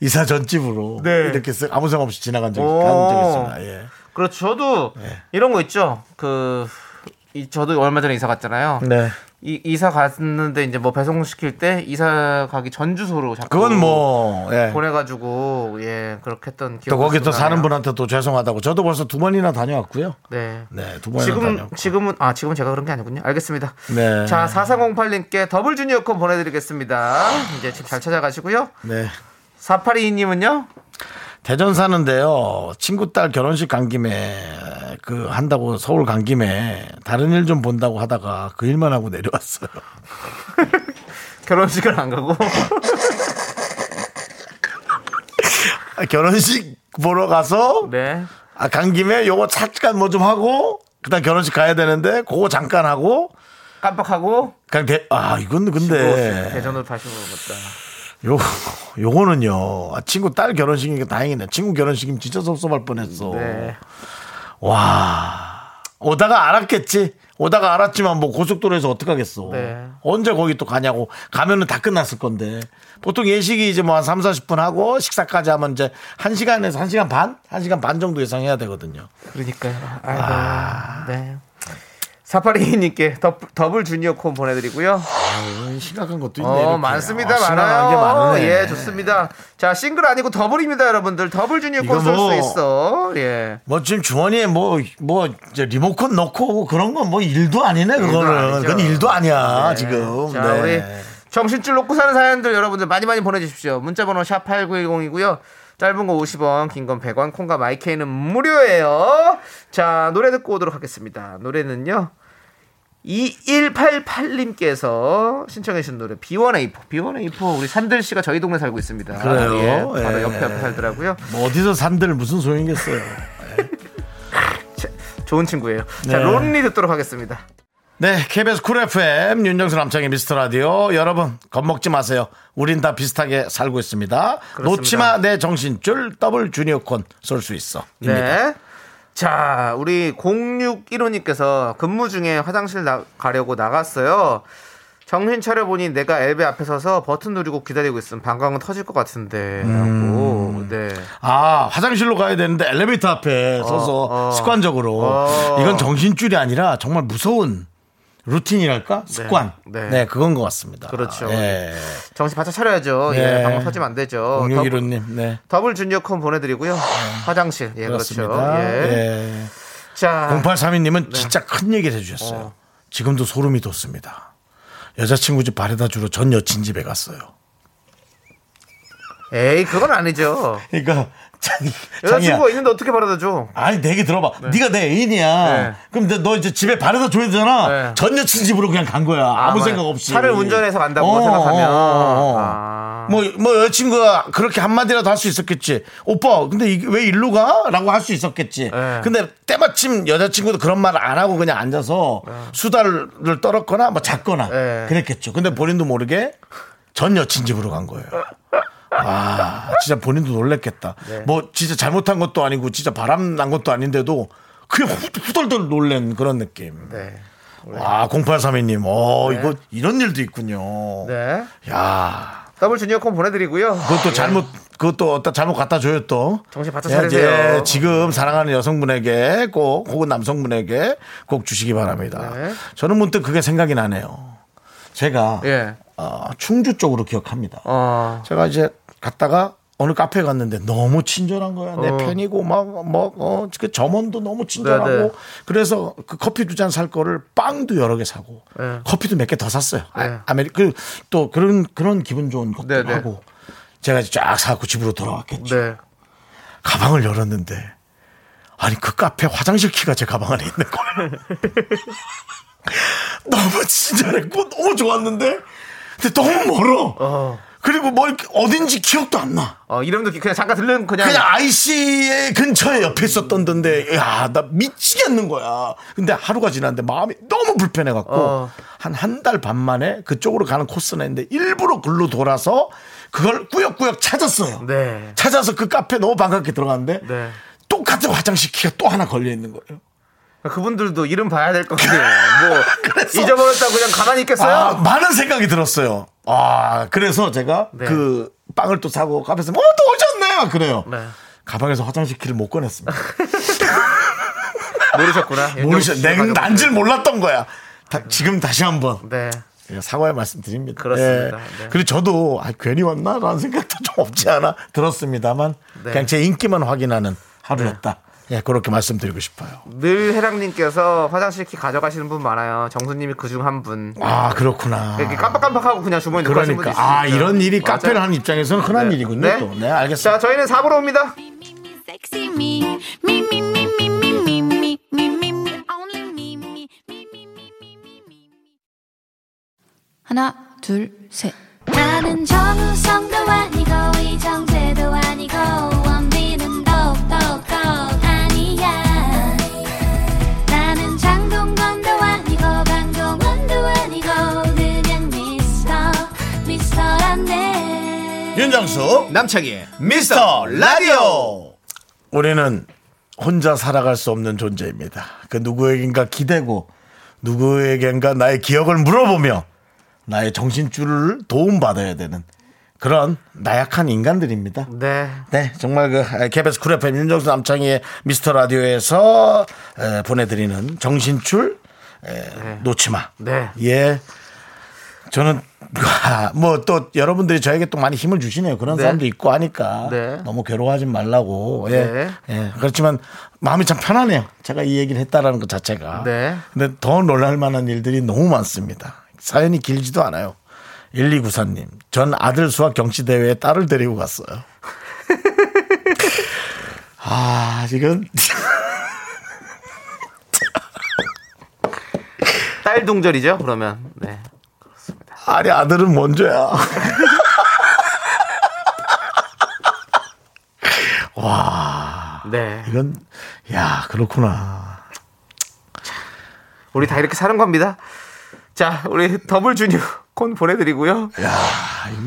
이사 전집으로 네. 이렇게 아무 생각 없이 지나간 적이 있습니다. 예. 그렇죠. 저도 네. 이런 거 있죠. 저도 얼마 전에 이사 갔잖아요. 네. 이사 갔는데 이제 뭐 배송 시킬 때 이사 가기 전 주소로 자꾸 그건 뭐 예. 보내가지고 예 그렇게 했던 기억. 또 거기 또 사는 분한테 또 죄송하다고. 저도 벌써 2번이나 다녀왔고요. 네, 네 2번이나 다녀왔고. 지금은 제가 그런 게 아니군요. 알겠습니다. 네. 자 4308님께 더블 주니어 콘 보내드리겠습니다. 이제 집 잘 찾아가시고요. 네. 4822님은요. 대전 사는데요. 친구 딸 결혼식 간 김에 서울 간 김에 다른 일 좀 본다고 하다가 그 일만 하고 내려왔어요. 결혼식을 안 가고 결혼식 보러 가서 네. 간 김에 요거 잠깐 뭐 좀 하고 그다음 결혼식 가야 되는데 그거 잠깐 하고 깜빡하고 그냥 이건 근데 대전으로 다시 물어봤다. 요거는요. 친구 딸 결혼식이니까 다행이네. 친구 결혼식이면 진짜 섭섭할 뻔했어. 네. 와. 오다가 알았지만 뭐 고속도로에서 어떡하겠어. 네. 언제 거기 또 가냐고. 가면은 다 끝났을 건데. 보통 예식이 이제 뭐 한 3, 40분 하고 식사까지 하면 이제 1시간에서 1시간 반? 1시간 반 정도 예상해야 되거든요. 그러니까요. 네. 4822님께 더블 주니어 콘 보내드리고요. 심각한 것도 있네요. 많습니다. 많아요. 예, 좋습니다. 자, 싱글 아니고 더블입니다, 여러분들. 더블 주니어 콘 쓸 수 있어. 예. 뭐 지금 주머니에 이제 리모컨 넣고 그런 건 뭐 일도 아니네, 그거는. 그건 일도 아니야, 네. 지금. 자, 네. 우리 정신줄 놓고 사는 사연들 여러분들 많이 보내주십시오. 문자번호 #8910이고요. 짧은 거 50원, 긴 건 100원, 콩과 마이케이는 무료예요. 자, 노래 듣고 오도록 하겠습니다. 노래는요. 2188님께서 신청해 주신 노래 B1A4 우리 산들 씨가 저희 동네 살고 있습니다. 그래요? 예, 바로 옆에 살더라고요. 뭐 어디서 산들 무슨 소용이겠어요. 좋은 친구예요. 네. 자, 롯리 듣도록 하겠습니다. 네, KBS 쿨 FM 윤정수 남창의 미스터라디오. 여러분 겁먹지 마세요. 우린 다 비슷하게 살고 있습니다. 그렇습니다. 놓치마 내 정신줄 더블 주니어콘 쏠 수 있어 입니다. 네. 자, 우리 0615님께서 근무 중에 화장실 가려고 나갔어요. 정신 차려보니 내가 엘베 앞에 서서 버튼 누르고 기다리고 있음. 방광은 터질 것 같은데 라고. 네. 아, 화장실로 가야 되는데 엘리베이터 앞에 서서 습관적으로 이건 정신줄이 아니라 정말 무서운 루틴이랄까? 습관. 네, 네. 네, 그건 것 같습니다. 그렇죠. 예. 정신 바짝 차려야죠. 네. 예, 방금 터지면 안 되죠. 0615님, 네. 더블 주니어 콘 보내드리고요. 화장실. 예, 그렇습니다. 그렇죠. 예. 예. 자. 0832님은 네. 진짜 큰 얘기를 해주셨어요. 지금도 소름이 돋습니다. 여자친구 집 바래다 주러 전 여친 집에 갔어요. 에이, 그건 아니죠. 그러니까. 여자친구가 있는데 어떻게 바래다 줘? 아니 내 얘기 들어봐. 네. 네가 내 애인이야. 네. 그럼 너 이제 집에 바래다 줘야 되잖아. 네. 전 여친 집으로 그냥 간 거야. 아무 생각 없이. 차를 운전해서 간다고 생각하면 뭐 여자친구가 그렇게 한마디라도 할 수 있었겠지. 오빠 근데 이게 왜 일로 가? 라고 할 수 있었겠지. 네. 근데 때마침 여자친구도 그런 말을 안 하고 그냥 앉아서 네. 수다를 떨었거나 뭐 잤거나 네. 그랬겠죠. 근데 본인도 모르게 전 여친 집으로 간 거예요. 아, 진짜 본인도 놀랬겠다. 네. 뭐 진짜 잘못한 것도 아니고 진짜 바람 난 것도 아닌데도 그냥 후덜덜 놀란 그런 느낌. 네. 아, 0832님. 네. 이거 이런 일도 있군요. 네. 야. 더블 주니어 콘 보내드리고요. 그것도 잘못, 그것도 잘못 갖다 줘요 또. 정신 바짝 차리세요. 지금 사랑하는 여성분에게 꼭, 혹은 남성분에게 꼭 주시기 바랍니다. 네. 저는 문득 그게 생각이 나네요. 제가 예. 충주 쪽으로 기억합니다. 제가 이제 갔다가 어느 카페에 갔는데 너무 친절한 거야. 내 팬이고 그 점원도 너무 친절하고 네네. 그래서 그 커피 두 잔 살 거를 빵도 여러 개 사고 네. 커피도 몇 개 더 샀어요. 네. 또 그런 기분 좋은 것도 네네. 하고 제가 쫙 사고 집으로 돌아왔겠죠. 네. 가방을 열었는데 아니 그 카페 화장실 키가 제 가방 안에 있는 거예요. 너무 친절했고 너무 좋았는데 근데 너무 멀어. 그리고 뭘 어딘지 기억도 안 나. 이름도 그냥 잠깐 들른 그냥 IC의 근처에 옆에 있었던 데인데 야, 나 미치겠는 거야. 근데 하루가 지났는데 마음이 너무 불편해 갖고 한 달 반 만에 그쪽으로 가는 코스나 했는데 일부러 글로 돌아서 그걸 꾸역꾸역 찾았어요. 네. 찾아서 그 카페 너무 반갑게 들어갔는데 네. 똑같은 화장실 키가 또 하나 걸려 있는 거예요. 그분들도 이름 봐야 될 것 같아요. 뭐 잊어버렸다고 그냥 가만히 있겠어요? 많은 생각이 들었어요. 그래서 제가 네. 그 빵을 또 사고 카페에서 또 오셨네 그래요. 네. 가방에서 화장실 키를 못 꺼냈습니다. 모르셨구나. 난 줄 몰랐던 거야. 지금 다시 한번 네. 사과의 말씀드립니다. 그렇습니다. 네. 네. 그리고 저도 괜히 왔나라는 생각도 좀 없지 않아 들었습니다만 네. 그냥 제 인기만 확인하는 하루였다. 네. 예, 그렇게 말씀드리고 싶어요. 늘 해랑님께서 화장실 키 가져가시는 분 많아요. 정수님이 그중 한 분. 그렇구나. 이렇게 깜빡깜빡하고 그냥 주머니 넣고 가시는 분이 있습니다. 이런 일이 맞아요. 카페를 하는 입장에서는 흔한 네. 일이군요. 네, 또. 네 알겠습니다. 자, 저희는 4부로 옵니다. 하나, 둘, 셋. 나는 정우성도 아니고 이정재도 아니고. 윤정수 남창희의 미스터라디오. 우리는 혼자 살아갈 수 없는 존재입니다. 그 누구에겐가 기대고 누구에겐가 나의 기억을 물어보며 나의 정신줄을 도움받아야 되는 그런 나약한 인간들입니다. 네. 네, 정말 그 KBS 쿨 FM 윤정수 남창희의 미스터라디오에서 보내드리는 정신줄 네. 놓치마. 네. 예. 저는 뭐 또 여러분들이 저에게 또 많이 힘을 주시네요. 그런 네. 사람도 있고 하니까 네. 너무 괴로워하지 말라고. 예. 네. 예. 그렇지만 마음이 참 편하네요. 제가 이 얘기를 했다라는 것 자체가. 네. 근데 더 놀랄 만한 일들이 너무 많습니다. 사연이 길지도 않아요. 1294님, 전 아들 수학 경시 대회에 딸을 데리고 갔어요. 지금 딸 동절이죠? 그러면 네. 아니 아들은 먼저야. 와, 네. 이건 야 그렇구나. 우리 다 이렇게 사는 겁니다. 자, 우리 더블 주니어 콘 보내드리고요. 야,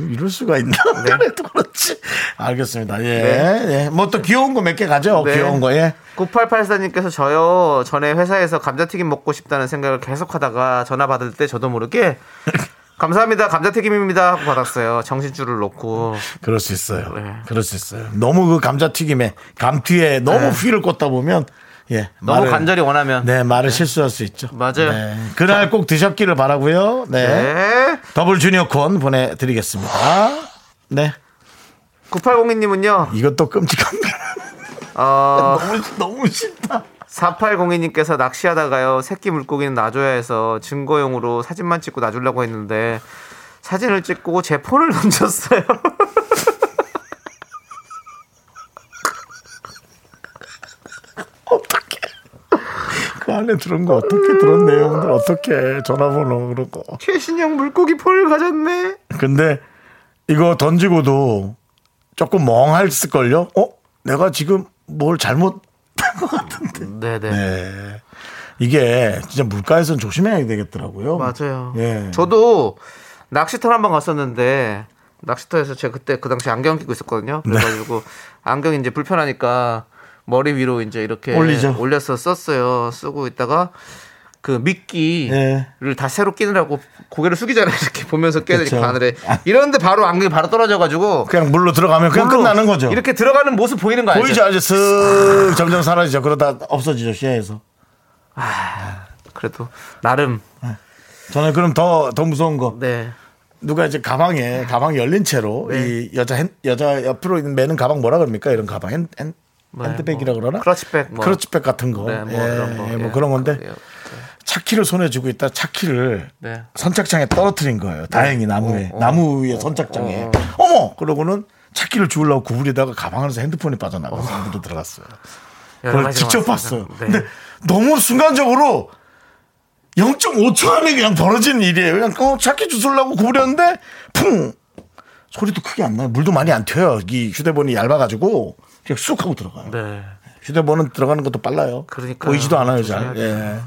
이럴 수가 있나? 네. 그래도 그렇지. 알겠습니다. 예, 네. 예. 뭐 또 귀여운 거 몇 개 가죠. 네. 귀여운 거 예. 9884님께서 저요 전에 회사에서 감자튀김 먹고 싶다는 생각을 계속하다가 전화 받을 때 저도 모르게. 감사합니다. 감자튀김입니다. 하고 받았어요. 정신줄을 놓고. 그럴 수 있어요. 네. 그럴 수 있어요. 너무 그 감자튀김에 감튀에 너무 휘를 꽂다 보면 예 너무 말을, 간절히 원하면 네 말을 네. 실수할 수 있죠. 맞아요. 네. 그날 꼭 드셨기를 바라고요. 네. 네. 더블 주니어 콘 보내드리겠습니다. 네. 9802님은요. 이것도 끔찍합니다. 너무 싫다. 4802님께서 낚시하다가요 새끼 물고기는 놔줘야 해서 증거용으로 사진만 찍고 놔주려고 했는데 사진을 찍고 제 폰을 던졌어요. 어떻게 그 안에 들은 거 어떻게 들은 내용들 어떻게 전화번호 그러고 최신형 물고기 폰을 가졌네. 근데 이거 던지고도 조금 멍할걸요. 내가 지금 뭘 잘못 같은데. 네네. 네. 이게 진짜 물가에선 조심해야 되겠더라고요. 맞아요. 예. 저도 낚시터를 한번 갔었는데 낚시터에서 제가 그때 그 당시 안경 끼고 있었거든요. 그래가지고 네. 안경이 이제 불편하니까 머리 위로 이제 이렇게 올려서 썼어요. 쓰고 있다가 그 미끼를 네. 다 새로 끼느라고 고개를 숙이잖아요. 이렇게 보면서 깨야 되니까 하늘에. 이런데 바로 안경이 바로 떨어져가지고 그냥 물로 들어가면 그냥 물로 끝나는 거죠. 이렇게 들어가는 모습 보이는 거 아니죠? 보이죠. 아주 슥 점점 사라지죠. 그러다 없어지죠. 시야에서. 아, 그래도 나름. 저는 그럼 더 무서운 거. 네. 누가 이제 가방이 열린 채로 네. 이 여자 옆으로 있는 매는 가방 뭐라 그럽니까? 이런 가방 핸드백이라 그러나? 크러치백 뭐. 크러치백 같은 거. 네, 뭐, 예, 그런 거. 예, 뭐 그런 건데. 예. 차키를 손에 쥐고 있다 차키를 네. 선착장에 떨어뜨린 거예요. 다행히 나무에. 나무 위에 선착장에. 어머! 그러고는 차키를 주우려고 구부리다가 가방 안에서 핸드폰이 빠져나가서 안으로 들어갔어요. 그걸 직접 봤어요. 네. 근데 너무 순간적으로 0.5초 안에 그냥 벌어지는 일이에요. 그냥 차키 주우려고 구부렸는데 쿵! 소리도 크게 안 나요. 물도 많이 안 튀어요. 이 휴대폰이 얇아가지고 그냥 쑥 하고 들어가요. 네. 휴대폰은 들어가는 것도 빨라요. 그러니까 보이지도 않아요. 잘. 예.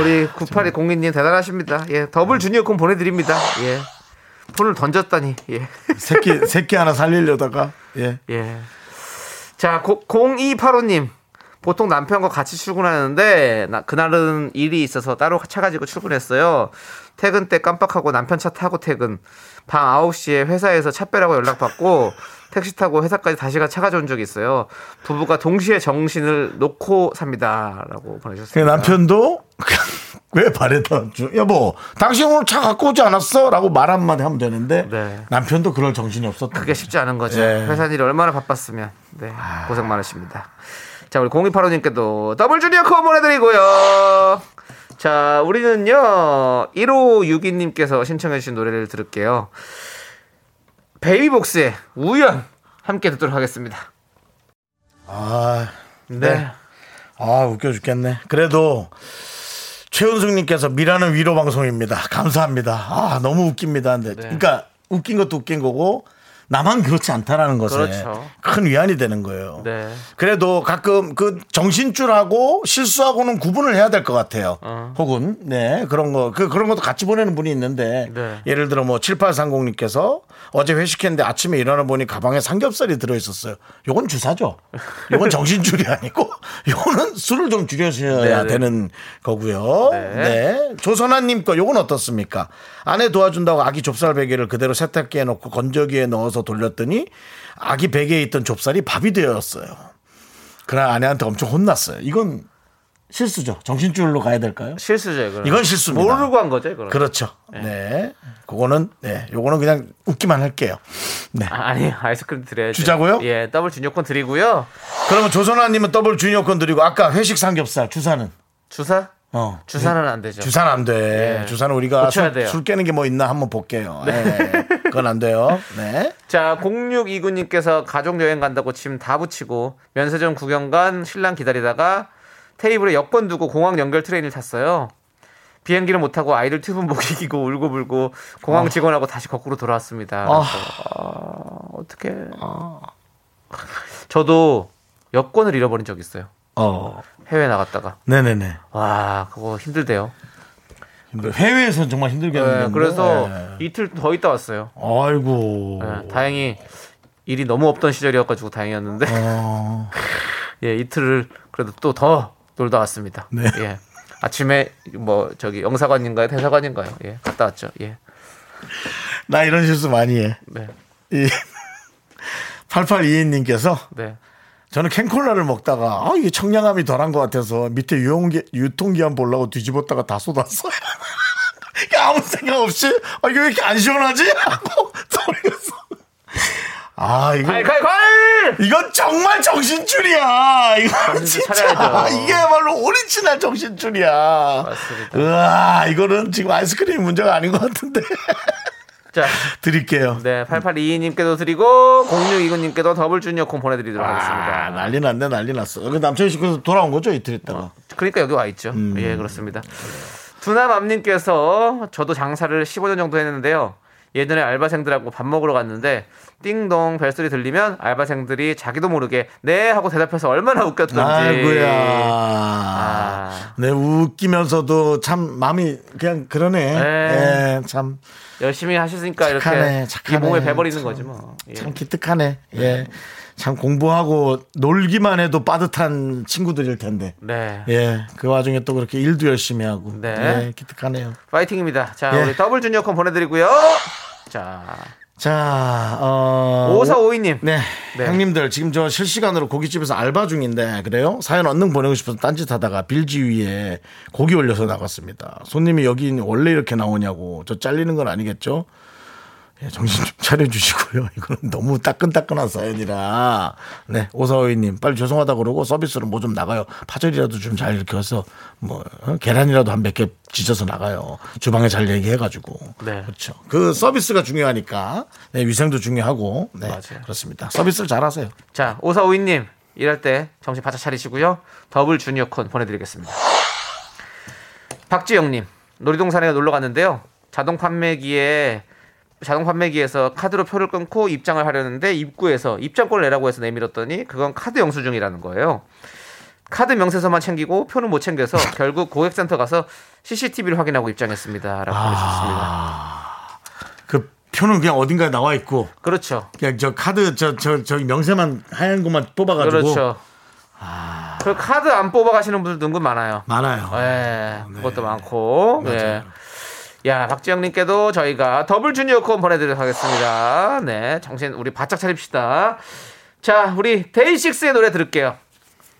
우리 9820님 대단하십니다. 예, 더블 주니어콘 보내드립니다. 예, 폰을 던졌다니. 예, 새끼 하나 살리려다가. 예. 자, 0285님 보통 남편과 같이 출근하는데 그날은 일이 있어서 따로 차 가지고 출근했어요. 퇴근 때 깜빡하고 남편 차 타고 퇴근. 밤 9시에 회사에서 차 빼라고 연락받고 택시 타고 회사까지 다시 가 차 가져온 적이 있어요. 부부가 동시에 정신을 놓고 삽니다. 라고 보내셨습니다. 남편도 왜 바랬던 줄. 여보 당신 오늘 차 갖고 오지 않았어? 라고 말 한마디 하면 되는데 네. 남편도 그럴 정신이 없었던 그게 거죠. 쉽지 않은 거죠. 네. 회사 일이 얼마나 바빴으면. 네, 고생 많으십니다. 자, 우리 0285님께도 더블 주니어 컵 보내드리고요. 자, 우리는요 1562님께서 신청해 주신 노래를 들을게요. 베이비복스의 우연 함께 듣도록 하겠습니다. 아, 네. 아, 웃겨 죽겠네. 그래도 최은숙님께서 미라는 위로 방송입니다. 감사합니다. 아, 너무 웃깁니다. 근데 네. 그러니까 웃긴 것도 웃긴 거고 나만 그렇지 않다라는 것에 그렇죠. 큰 위안이 되는 거예요. 네. 그래도 가끔 그 정신줄하고 실수하고는 구분을 해야 될 것 같아요. 혹은 네 그런 거 그런 것도 같이 보내는 분이 있는데 네. 예를 들어 뭐 7830님께서 어제 회식했는데 아침에 일어나 보니 가방에 삼겹살이 들어있었어요. 요건 주사죠. 요건 정신줄이 아니고 요거는 술을 좀 줄여셔야 네. 되는 거고요. 네. 네. 조선아님 거 요건 어떻습니까? 아내 도와준다고 아기 좁쌀 베개를 그대로 세탁기에 넣고 건조기에 넣어서 돌렸더니 아기 베개에 있던 좁쌀이 밥이 되었어요. 그날 아내한테 엄청 혼났어요. 이건 실수죠. 정신줄로 가야 될까요? 실수죠. 그럼. 이건 실수입니다. 모르고 한 거죠. 그럼. 그렇죠. 네. 네. 그거는 네. 요거는 그냥 웃기만 할게요. 네. 아니 아이스크림 드려야죠. 주자고요? 예, 더블 주니어권 드리고요. 그러면 조선아님은 더블 주니어권 드리고 아까 회식 삼겹살 주사는? 주사? 주사는 안 되죠. 주사는 안 돼. 예. 주사는 우리가 술 깨는 게 뭐 있나 한번 볼게요. 네. 네. 그건 안 돼요. 네. 자, 0629님께서 가족 여행 간다고 짐 다 붙이고 면세점 구경 간 신랑 기다리다가 테이블에 여권 두고 공항 연결 트레인을 탔어요. 비행기를 못 타고 아이들 튜브 목이기고 울고불고 공항 직원하고 다시 거꾸로 돌아왔습니다. 어떡해. 저도 여권을 잃어버린 적이 있어요. 해외 나갔다가. 네네네. 와, 그거 힘들대요. 해외에서는 정말 힘들겠는데. 네, 그래서 네. 이틀 더 있다 왔어요. 아이고. 네, 다행히 일이 너무 없던 시절이어가지고 다행이었는데. 예, 이틀을 그래도 또 더 놀다 왔습니다. 네. 예. 아침에 뭐 저기 영사관인가요, 대사관인가요? 예, 갔다 왔죠. 예. 나 이런 실수 많이 해. 네. 이 8822님께서. 네. 저는 캔콜라를 먹다가 이게 청량함이 덜한 것 같아서 밑에 유통기한 보려고 뒤집었다가 다 쏟았어요. 아무 생각 없이 이게 왜 이렇게 안 시원하지? 하고 돌렸어. 이건 정말 정신줄이야. 이건 진짜 이게야말로 오리지널 정신줄이야. 맞습니다. 우와, 이거는 지금 아이스크림 문제가 아닌 것 같은데. 자, 드릴게요. 네, 8822님께도 드리고 0629님께도 더블 주니어콘 보내드리도록 하겠습니다. 난리 났네, 난리 났어. 여기 남편이 식구에서 돌아온 거죠, 이틀 있다가. 그러니까 여기 와 있죠. 예, 그렇습니다. 두나맘님께서 저도 장사를 15년 정도 했는데요. 예전에 알바생들하고 밥 먹으러 갔는데 띵동 벨소리 들리면 알바생들이 자기도 모르게 네 하고 대답해서 얼마나 웃겼던지. 아이고야. 네, 웃기면서도 참 마음이 그냥 그러네. 네, 참 열심히 하셨으니까 착하네, 이렇게 착하네. 기봉에 배버리는 거지 뭐. 예. 참 기특하네. 예. 참 공부하고 놀기만 해도 빠듯한 친구들일 텐데. 네. 예. 그 와중에 또 그렇게 일도 열심히 하고. 네. 예, 기특하네요. 파이팅입니다. 자, 예. 우리 더블 주니어콘 보내드리고요. 자, 5452님. 네. 네. 형님들, 지금 저 실시간으로 고깃집에서 알바 중인데, 그래요? 사연 언능 보내고 싶어서 딴짓 하다가 빌지 위에 고기 올려서 나갔습니다. 손님이 여기 원래 이렇게 나오냐고. 저 잘리는 건 아니겠죠? 예, 정신 좀 차려주시고요. 이거는 너무 따끈따끈한 사연이라. 네, 5452님, 빨리 죄송하다고 그러고 서비스로 뭐 좀 나가요. 파절이라도 좀 잘 이렇게 해서, 뭐, 계란이라도 한 몇 개 지져서 나가요. 주방에 잘 얘기해가지고. 네. 그렇죠. 그 서비스가 중요하니까. 네, 위생도 중요하고. 네. 맞아요. 그렇습니다. 서비스를 잘 하세요. 자, 5452님, 이럴 때 정신 바짝 차리시고요. 더블 주니어 콘 보내드리겠습니다. 박지영님, 놀이동산에 놀러 갔는데요. 자동 판매기에서 카드로 표를 끊고 입장을 하려는데 입구에서 입장권을 내라고 해서 내밀었더니 그건 카드 영수증이라는 거예요. 카드 명세서만 챙기고 표는 못 챙겨서 결국 고객센터 가서 CCTV를 확인하고 입장했습니다. 라고 보내주셨습니다. 그 표는 그냥 어딘가에 나와 있고. 그렇죠. 그냥 저 카드 저기 명세만 하얀 것만 뽑아가지고. 그렇죠. 그 카드 안 뽑아가시는 분들도 은근 많아요. 많아요. 네. 네. 그것도 많고. 맞아요. 네. 야, 박지영님께도 저희가 더블 주니어 콘 보내드리도록 하겠습니다. 네, 정신 우리 바짝 차립시다. 자, 우리 데이식스의 노래 들을게요.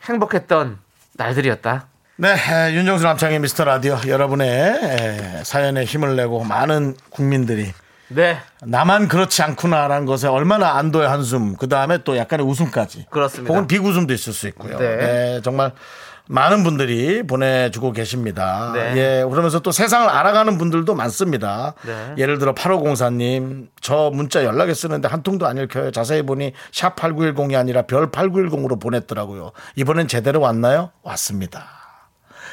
행복했던 날들이었다. 네, 윤정수 남창의 미스터 라디오. 여러분의 사연에 힘을 내고 많은 국민들이 네, 나만 그렇지 않구나라는 것에 얼마나 안도의 한숨, 그 다음에 또 약간의 웃음까지. 그렇습니다. 혹은 비웃음도 있을 수 있고요. 네, 네, 정말 많은 분들이 보내주고 계십니다. 네. 예, 그러면서 또 세상을 알아가는 분들도 많습니다. 네. 예를 들어 8504님, 저 문자 연락에 쓰는데 한 통도 안 읽혀요. 자세히 보니 샵 8910이 아니라 별 8910으로 보냈더라고요. 이번엔 제대로 왔나요? 왔습니다.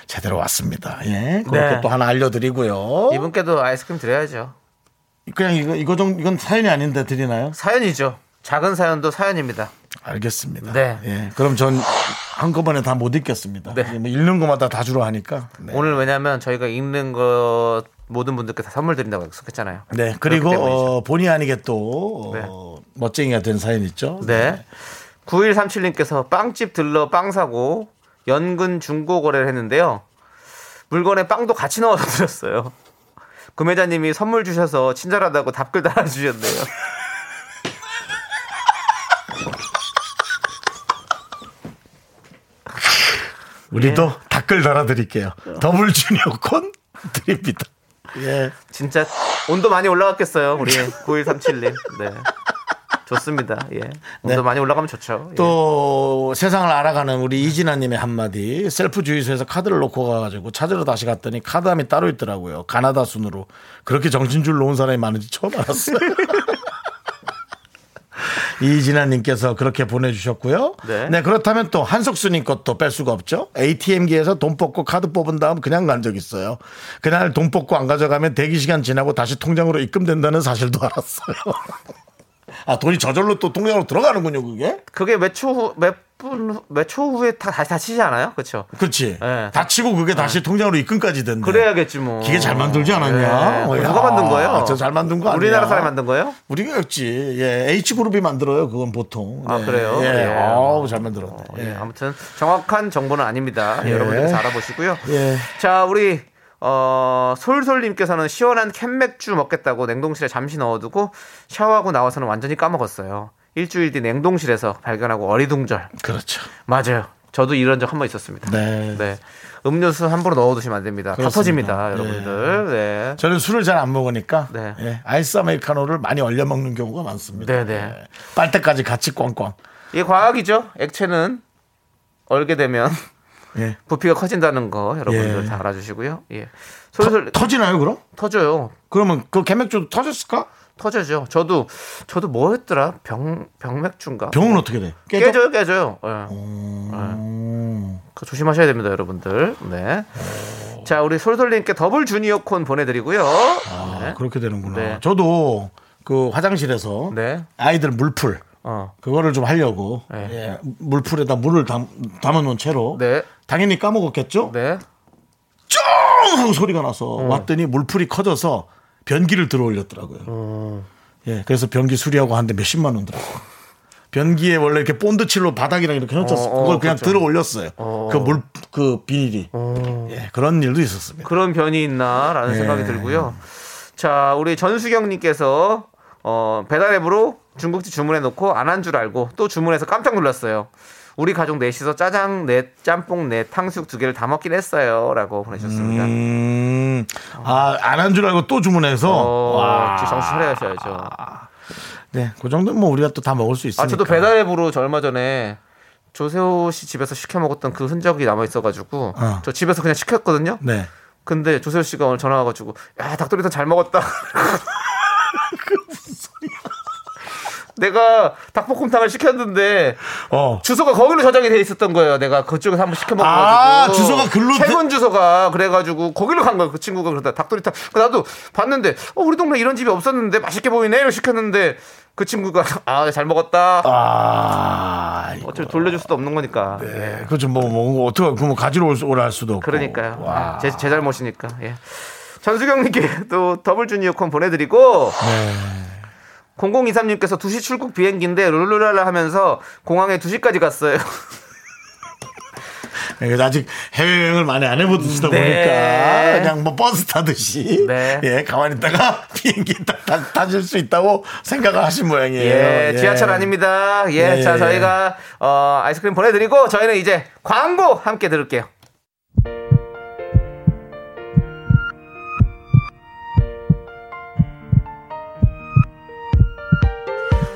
제대로 왔습니다. 예, 그것도 네, 또 하나 알려드리고요. 이분께도 아이스크림 드려야죠. 그냥 이건 사연이 아닌데 드리나요? 사연이죠. 작은 사연도 사연입니다. 알겠습니다. 네. 예, 그럼 전 한꺼번에 다 못 읽겠습니다. 네. 읽는 것마다 다 주로 하니까. 네. 오늘 왜냐하면 저희가 읽는 것 모든 분들께 다 선물 드린다고 약속했잖아요. 네. 그리고 본의 아니게 또 네, 멋쟁이가 된 사연 있죠. 네. 네. 9137님께서 빵집 들러 빵 사고 연근 중고 거래를 했는데요. 물건에 빵도 같이 넣어서 드렸어요. 구매자님이 선물 주셔서 친절하다고 답글 달아주셨네요. 우리도 예, 댓글 달아드릴게요. 더블 주니어 콘 드립니다. 예, 진짜 온도 많이 올라갔겠어요. 우리 9137님. 네, 좋습니다. 예, 온도 네, 많이 올라가면 좋죠. 또 예, 세상을 알아가는 우리 이진아님의 한마디. 셀프 주유소에서 카드를 놓고 가가지고 찾으러 다시 갔더니 카드함이 따로 있더라고요. 가나다 순으로. 그렇게 정신줄 놓은 사람이 많은지 처음 알았어요. 이진아님께서 그렇게 보내주셨고요. 네. 네, 그렇다면 또 한석수님 것도 뺄 수가 없죠. ATM기에서 돈 뽑고 카드 뽑은 다음 그냥 간 적 있어요. 그날 돈 뽑고 안 가져가면 대기시간 지나고 다시 통장으로 입금된다는 사실도 알았어요. 아, 돈이 저절로 또 통장으로 들어가는군요, 그게? 그게 몇 초 후에 다시 다치지 않아요? 그렇죠. 그렇지. 네. 다치고 그게 다시 네, 통장으로 입금까지 된대. 그래야겠지 뭐. 기계 잘 만들지 않았냐? 네. 누가 만든 거예요? 저 잘 만든 거 아니야? 우리나라 사람이 만든 거예요? 우리가 역시 예, H그룹이 만들어요. 그건 보통. 네. 아, 그래요? 예. 예. 아우, 잘 만들었네. 예. 아무튼 정확한 정보는 아닙니다. 예. 여러분들 알아보시고요. 예. 자, 우리 솔솔님께서는 시원한 캔맥주 먹겠다고 냉동실에 잠시 넣어두고 샤워하고 나와서는 완전히 까먹었어요. 일주일 뒤 냉동실에서 발견하고 어리둥절. 그렇죠. 맞아요. 저도 이런 적 한 번 있었습니다. 네. 네. 음료수 함부로 넣어두시면 안 됩니다. 다 터집니다, 여러분들. 네. 네. 저는 술을 잘 안 먹으니까 네, 네, 아이스 아메리카노를 많이 얼려 먹는 경우가 많습니다. 네. 네. 빨대까지 같이 꽝꽝. 이게 과학이죠. 액체는 얼게 되면 예, 부피가 커진다는 거 여러분들 예, 다 알아주시고요. 예. 솔솔 터지나요, 그럼? 터져요. 그러면 그 캔맥주도 터졌을까? 터져죠. 저도 뭐 했더라? 병맥주인가? 병은 어떻게 돼? 깨져요. 예. 예. 조심하셔야 됩니다, 여러분들. 네. 자, 우리 솔솔님께 더블 주니어 콘 보내드리고요. 아, 네, 그렇게 되는구나. 네. 저도 그 화장실에서 네, 아이들 물풀 그거를 좀 하려고 예. 물풀에다 물을 담아놓은 채로 네. 당연히 까먹었겠죠. 네. 쫑 하고 소리가 나서 왔더니 물풀이 커져서 변기를 들어올렸더라고요. 예, 그래서 변기 수리하고 하는데 몇십만 원 들어요. 변기에 원래 이렇게 본드칠로 바닥이랑 이렇게 얹었어. 그걸 그냥 그렇죠. 들어올렸어요. 그 비닐이. 예, 그런 일도 있었습니다. 그런 변이 있나라는 예. 생각이 들고요. 자, 우리 전수경님께서 배달앱으로 중국집 주문해놓고 안 한 줄 알고 또 주문해서 깜짝 놀랐어요. 우리 가족 넷이서 짜장 넷, 짬뽕 넷, 탕수육 두 개를 다 먹긴 했어요. 라고 보내셨습니다. 아, 안 한 줄 알고 또 주문해서? 정신 차려야죠. 네, 그 정도는 뭐 우리가 또 다 먹을 수 있으니까. 아, 저도 배달앱으로 저 얼마 전에 조세호 씨 집에서 시켜 먹었던 그 흔적이 남아있어가지고 저 집에서 그냥 시켰거든요. 네. 근데 조세호 씨가 오늘 전화 와가지고 야, 닭도리탕 잘 먹었다. 그 무슨 소리야. 내가 닭볶음탕을 시켰는데 주소가 거기로 저장이 돼 있었던 거예요. 내가 그쪽에서 한번 시켜 먹어가지고 주소가 글로 최근 주소가 그래가지고 거기로 간 거예요. 그 친구가 그러다 닭도리탕. 나도 봤는데 우리 동네 이런 집이 없었는데 맛있게 보이네. 시켰는데 그 친구가 잘 먹었다. 어차피 돌려줄 수도 없는 거니까. 네, 그렇죠. 뭐 어떻게 그럼 가지러 오라 할 수도 없고. 그러니까요. 제 잘못이니까. 예. 전수경님께 또 더블 주니어콘 보내드리고. 네. 0023님께서 2시 출국 비행기인데 룰루랄라 하면서 공항에 2시까지 갔어요. 아직 해외여행을 많이 안 해보시다 보니까 그냥 뭐 버스 타듯이 예, 가만히 있다가 비행기 타실 수 있다고 생각을 하신 모양이에요. 예, 지하철 아닙니다. 예, 자 저희가 아이스크림 보내드리고 저희는 이제 광고 함께 들을게요.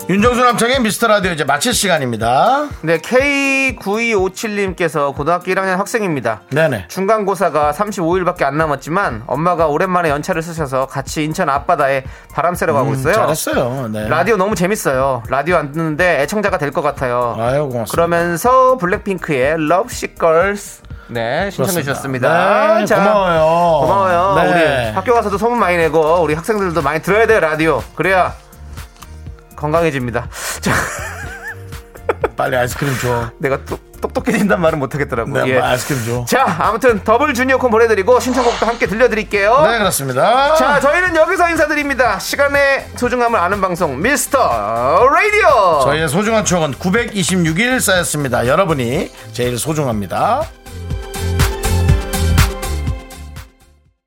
윤정수 남창의 미스터라디오 이제 마칠 시간입니다. 네, K9257님께서 고등학교 1학년 학생입니다. 네네. 중간고사가 35일밖에 안 남았지만 엄마가 오랜만에 연차를 쓰셔서 같이 인천 앞바다에 바람 쐬러 가고 있어요. 잘했어요. 네. 라디오 너무 재밌어요. 라디오 안 듣는데 애청자가 될 것 같아요. 아유, 고맙습니다. 그러면서 블랙핑크의 러브시컬스 네, 신청해 주셨습니다. 네, 자, 고마워요. 네. 우리 학교 가서도 소문 많이 내고 우리 학생들도 많이 들어야 돼요, 라디오. 그래야 건강해집니다. 자, 빨리 아이스크림 줘. 내가 똑똑해진단 말은 못하겠더라고요. 네, 예. 아이스크림 줘. 자, 아무튼 더블 주니어콘 보내드리고 신청곡도 함께 들려드릴게요. 네, 그렇습니다. 자, 저희는 여기서 인사드립니다. 시간의 소중함을 아는 방송 미스터 라디오. 저희의 소중한 추억은 926일 쌓였습니다. 여러분이 제일 소중합니다.